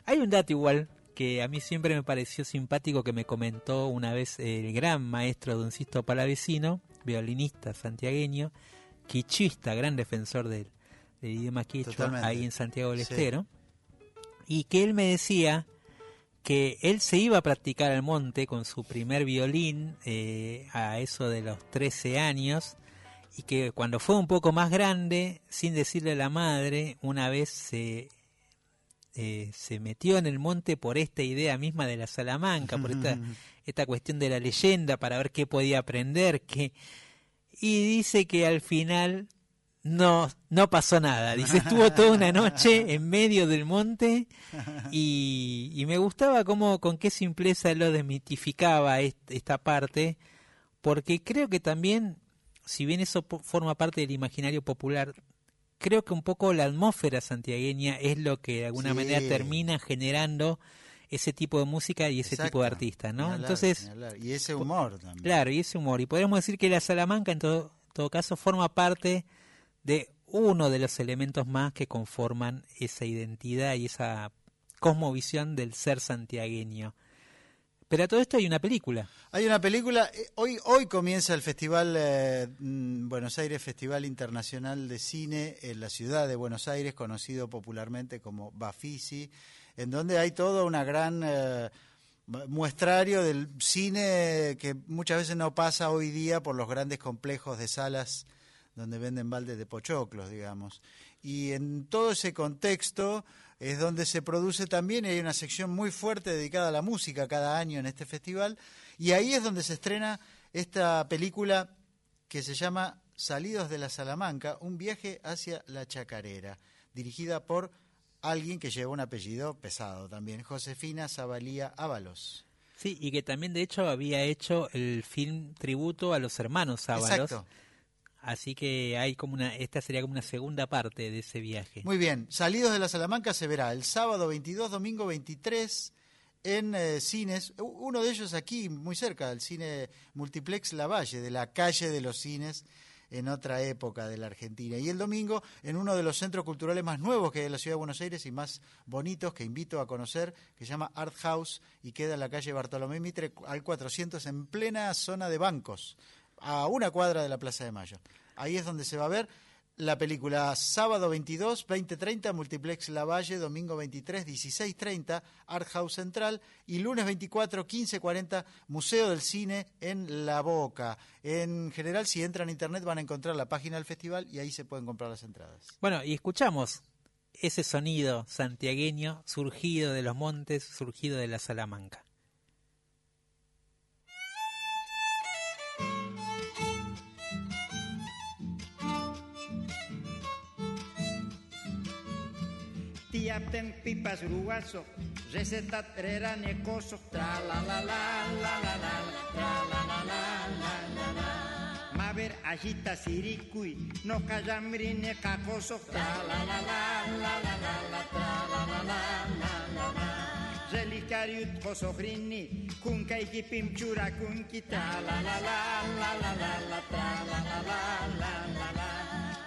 Hay un dato igual que a mí siempre me pareció simpático, que me comentó una vez el gran maestro Don Sisto Palavecino, violinista santiagueño, quichista, gran defensor del, del idioma quichua, Totalmente. ahí en Santiago del sí. Estero, y que él me decía que él se iba a practicar al monte con su primer violín eh, a eso de los trece años, y que cuando fue un poco más grande, sin decirle a la madre, una vez se... Eh, Eh, se metió en el monte por esta idea misma de la Salamanca, por esta, esta cuestión de la leyenda, para ver qué podía aprender, qué... y dice que al final no, no pasó nada, dice, estuvo toda una noche en medio del monte, y, y me gustaba cómo, con qué simpleza lo desmitificaba este, esta parte, porque creo que también, si bien eso po- forma parte del imaginario popular, creo que un poco la atmósfera santiagueña es lo que de alguna sí. manera termina generando ese tipo de música y ese Exacto. tipo de artistas, ¿no? Ni hablar, entonces, ni hablar. Y ese humor también. Claro, y ese humor. Y podríamos decir que la Salamanca, en todo, todo caso, forma parte de uno de los elementos más que conforman esa identidad y esa cosmovisión del ser santiagueño. Pero a todo esto hay una película. Hay una película. Hoy hoy comienza el Festival eh, Buenos Aires, Festival Internacional de Cine en la ciudad de Buenos Aires, conocido popularmente como Bafisi, en donde hay toda una gran eh, muestrario del cine que muchas veces no pasa hoy día por los grandes complejos de salas donde venden baldes de pochoclos, digamos. Y en todo ese contexto es donde se produce también, y hay una sección muy fuerte dedicada a la música cada año en este festival, y ahí es donde se estrena esta película que se llama Salidos de la Salamanca, un viaje hacia la chacarera, dirigida por alguien que lleva un apellido pesado también, Josefina Zavalía Ábalos. Sí, y que también de hecho había hecho el film tributo a los hermanos Ábalos. Exacto. Así que hay como una, esta sería como una segunda parte de ese viaje. Muy bien, Salidos de la Salamanca se verá el sábado veintidós, domingo veintitrés en eh, cines, uno de ellos aquí muy cerca, el cine Multiplex Lavalle, de la calle de los cines en otra época de la Argentina. Y el domingo en uno de los centros culturales más nuevos que hay en la Ciudad de Buenos Aires y más bonitos que invito a conocer, que se llama Art House y queda en la calle Bartolomé Mitre al cuatrocientos en plena zona de bancos, a una cuadra de la Plaza de Mayo. Ahí es donde se va a ver la película sábado veintidós, veinte treinta, Multiplex Lavalle, domingo veintitrés, dieciséis treinta, Art House Central, y lunes veinticuatro, quince cuarenta, Museo del Cine en La Boca. En general, si entran a internet van a encontrar la página del festival y ahí se pueden comprar las entradas. Bueno, y escuchamos ese sonido santiagueño surgido de los montes, surgido de la Salamanca. Ten pipas uruguaso, receta trera necoso, tra la la la la la la, tra la la la la la la. Maver agita siricui, no callambrine cacoso, tra la la la la la la la, tra la la la la la la. Relicariut cosogrini, kunca y pimchura kunki, tra la la la la la la la, tra la la la la la.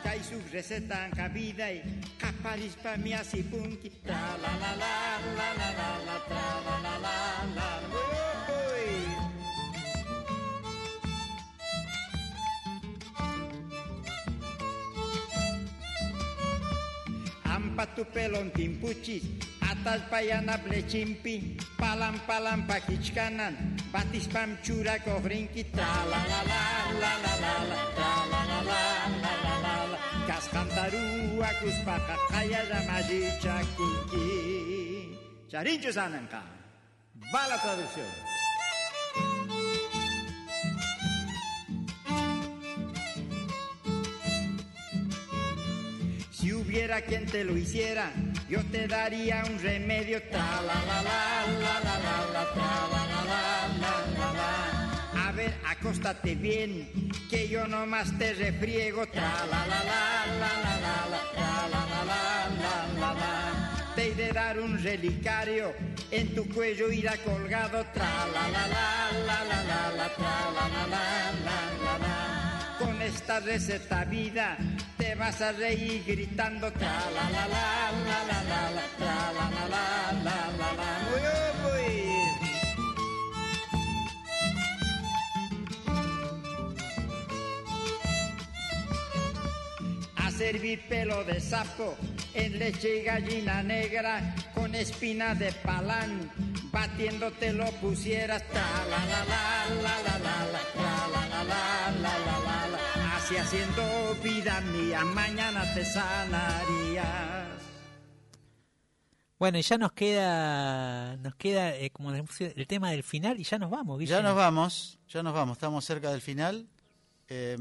Kai su receta en cabida y caparis pa mi así punki, tra la la la la la la la, tra la la la la la. Ampa tu pelon timpuchis, atas payana plechimpi, palam palam pa kichkanan, batis pam chura cofrinki, tra la la la la la la, tra la la la la. Cascantarúa, cuspaca, calla, llamadí, chaquiqui. Charincho Sananca. Va la traducción. Si hubiera quien te lo hiciera, yo te daría un remedio. Ta la la la la la la, ta la la la la la. A ver, acóstate bien, que yo nomás te refriego, tra la la la la la la la, tra la la la la la la. Te he de dar un relicario, en tu cuello irá colgado, tra la la la la la la la, tra la la la la la la. Con esta receta vida te vas a reír gritando, tra la la la la la la la, tra la la la la la la. Servir pelo de sapo en leche y gallina negra con espina de palán, batiéndote lo pusieras, tra la la la la la la, tra la la la la la. Así haciendo vida mía, mañana te sanarías. Bueno, y ya nos queda, nos queda eh, como el tema del final y ya nos vamos, Guillermo. Ya nos vamos, ya nos vamos, estamos cerca del final. Eh,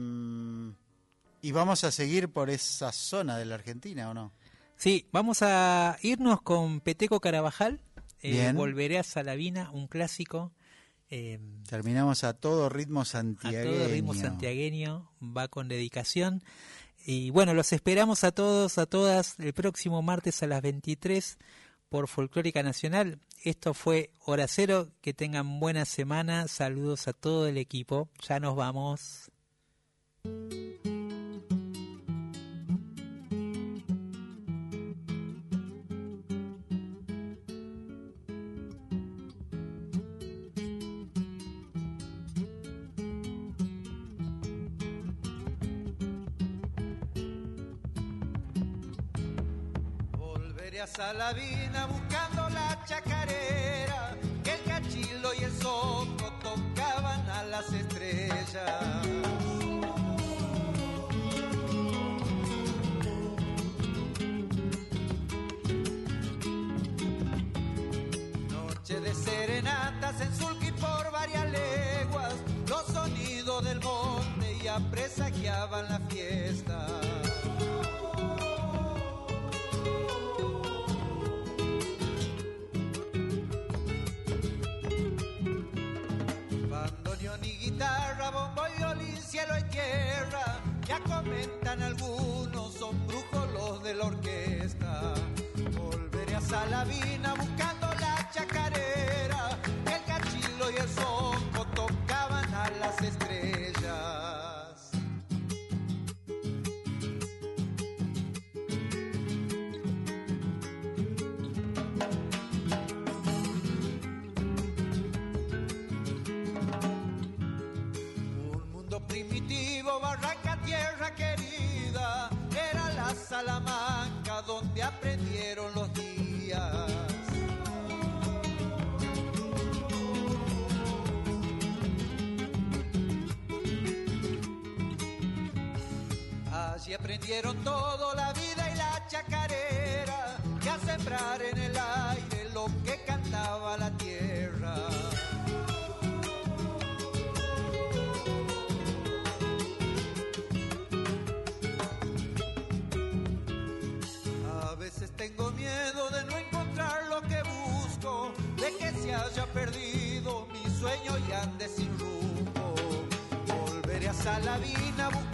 Y vamos a seguir por esa zona de la Argentina, ¿o no? Sí, vamos a irnos con Peteco Carabajal, eh, Volveré a Salavina, un clásico. Eh, Terminamos a todo ritmo santiagueño. A todo ritmo santiagueño, va con dedicación. Y bueno, los esperamos a todos, a todas, el próximo martes a las veintitrés por Folclórica Nacional. Esto fue Hora Cero. Que tengan buena semana. Saludos a todo el equipo. Ya nos vamos. A Salavina buscando la chacarera que el cachilo y el zoco tocaban a las estrellas. Noche de serenatas en sulky por varias leguas, los sonidos del monte ya presagiaban la fiesta. Guitarra, bombo, violín, cielo y tierra, ya comentan algunos, son brujos los de la orquesta. Volveré a Salavina buscando la chacarera, el cachilo y el sonco tocaban a las estrellas. Querida, era la Salamanca donde aprendieron los días. Allí aprendieron todo, la vida y la chacarera, y a sembrar en el aire lo que cantaba la tierra. Tengo miedo de no encontrar lo que busco, de que se haya perdido mi sueño y ande sin rumbo. Volveré a Salavina a buscar.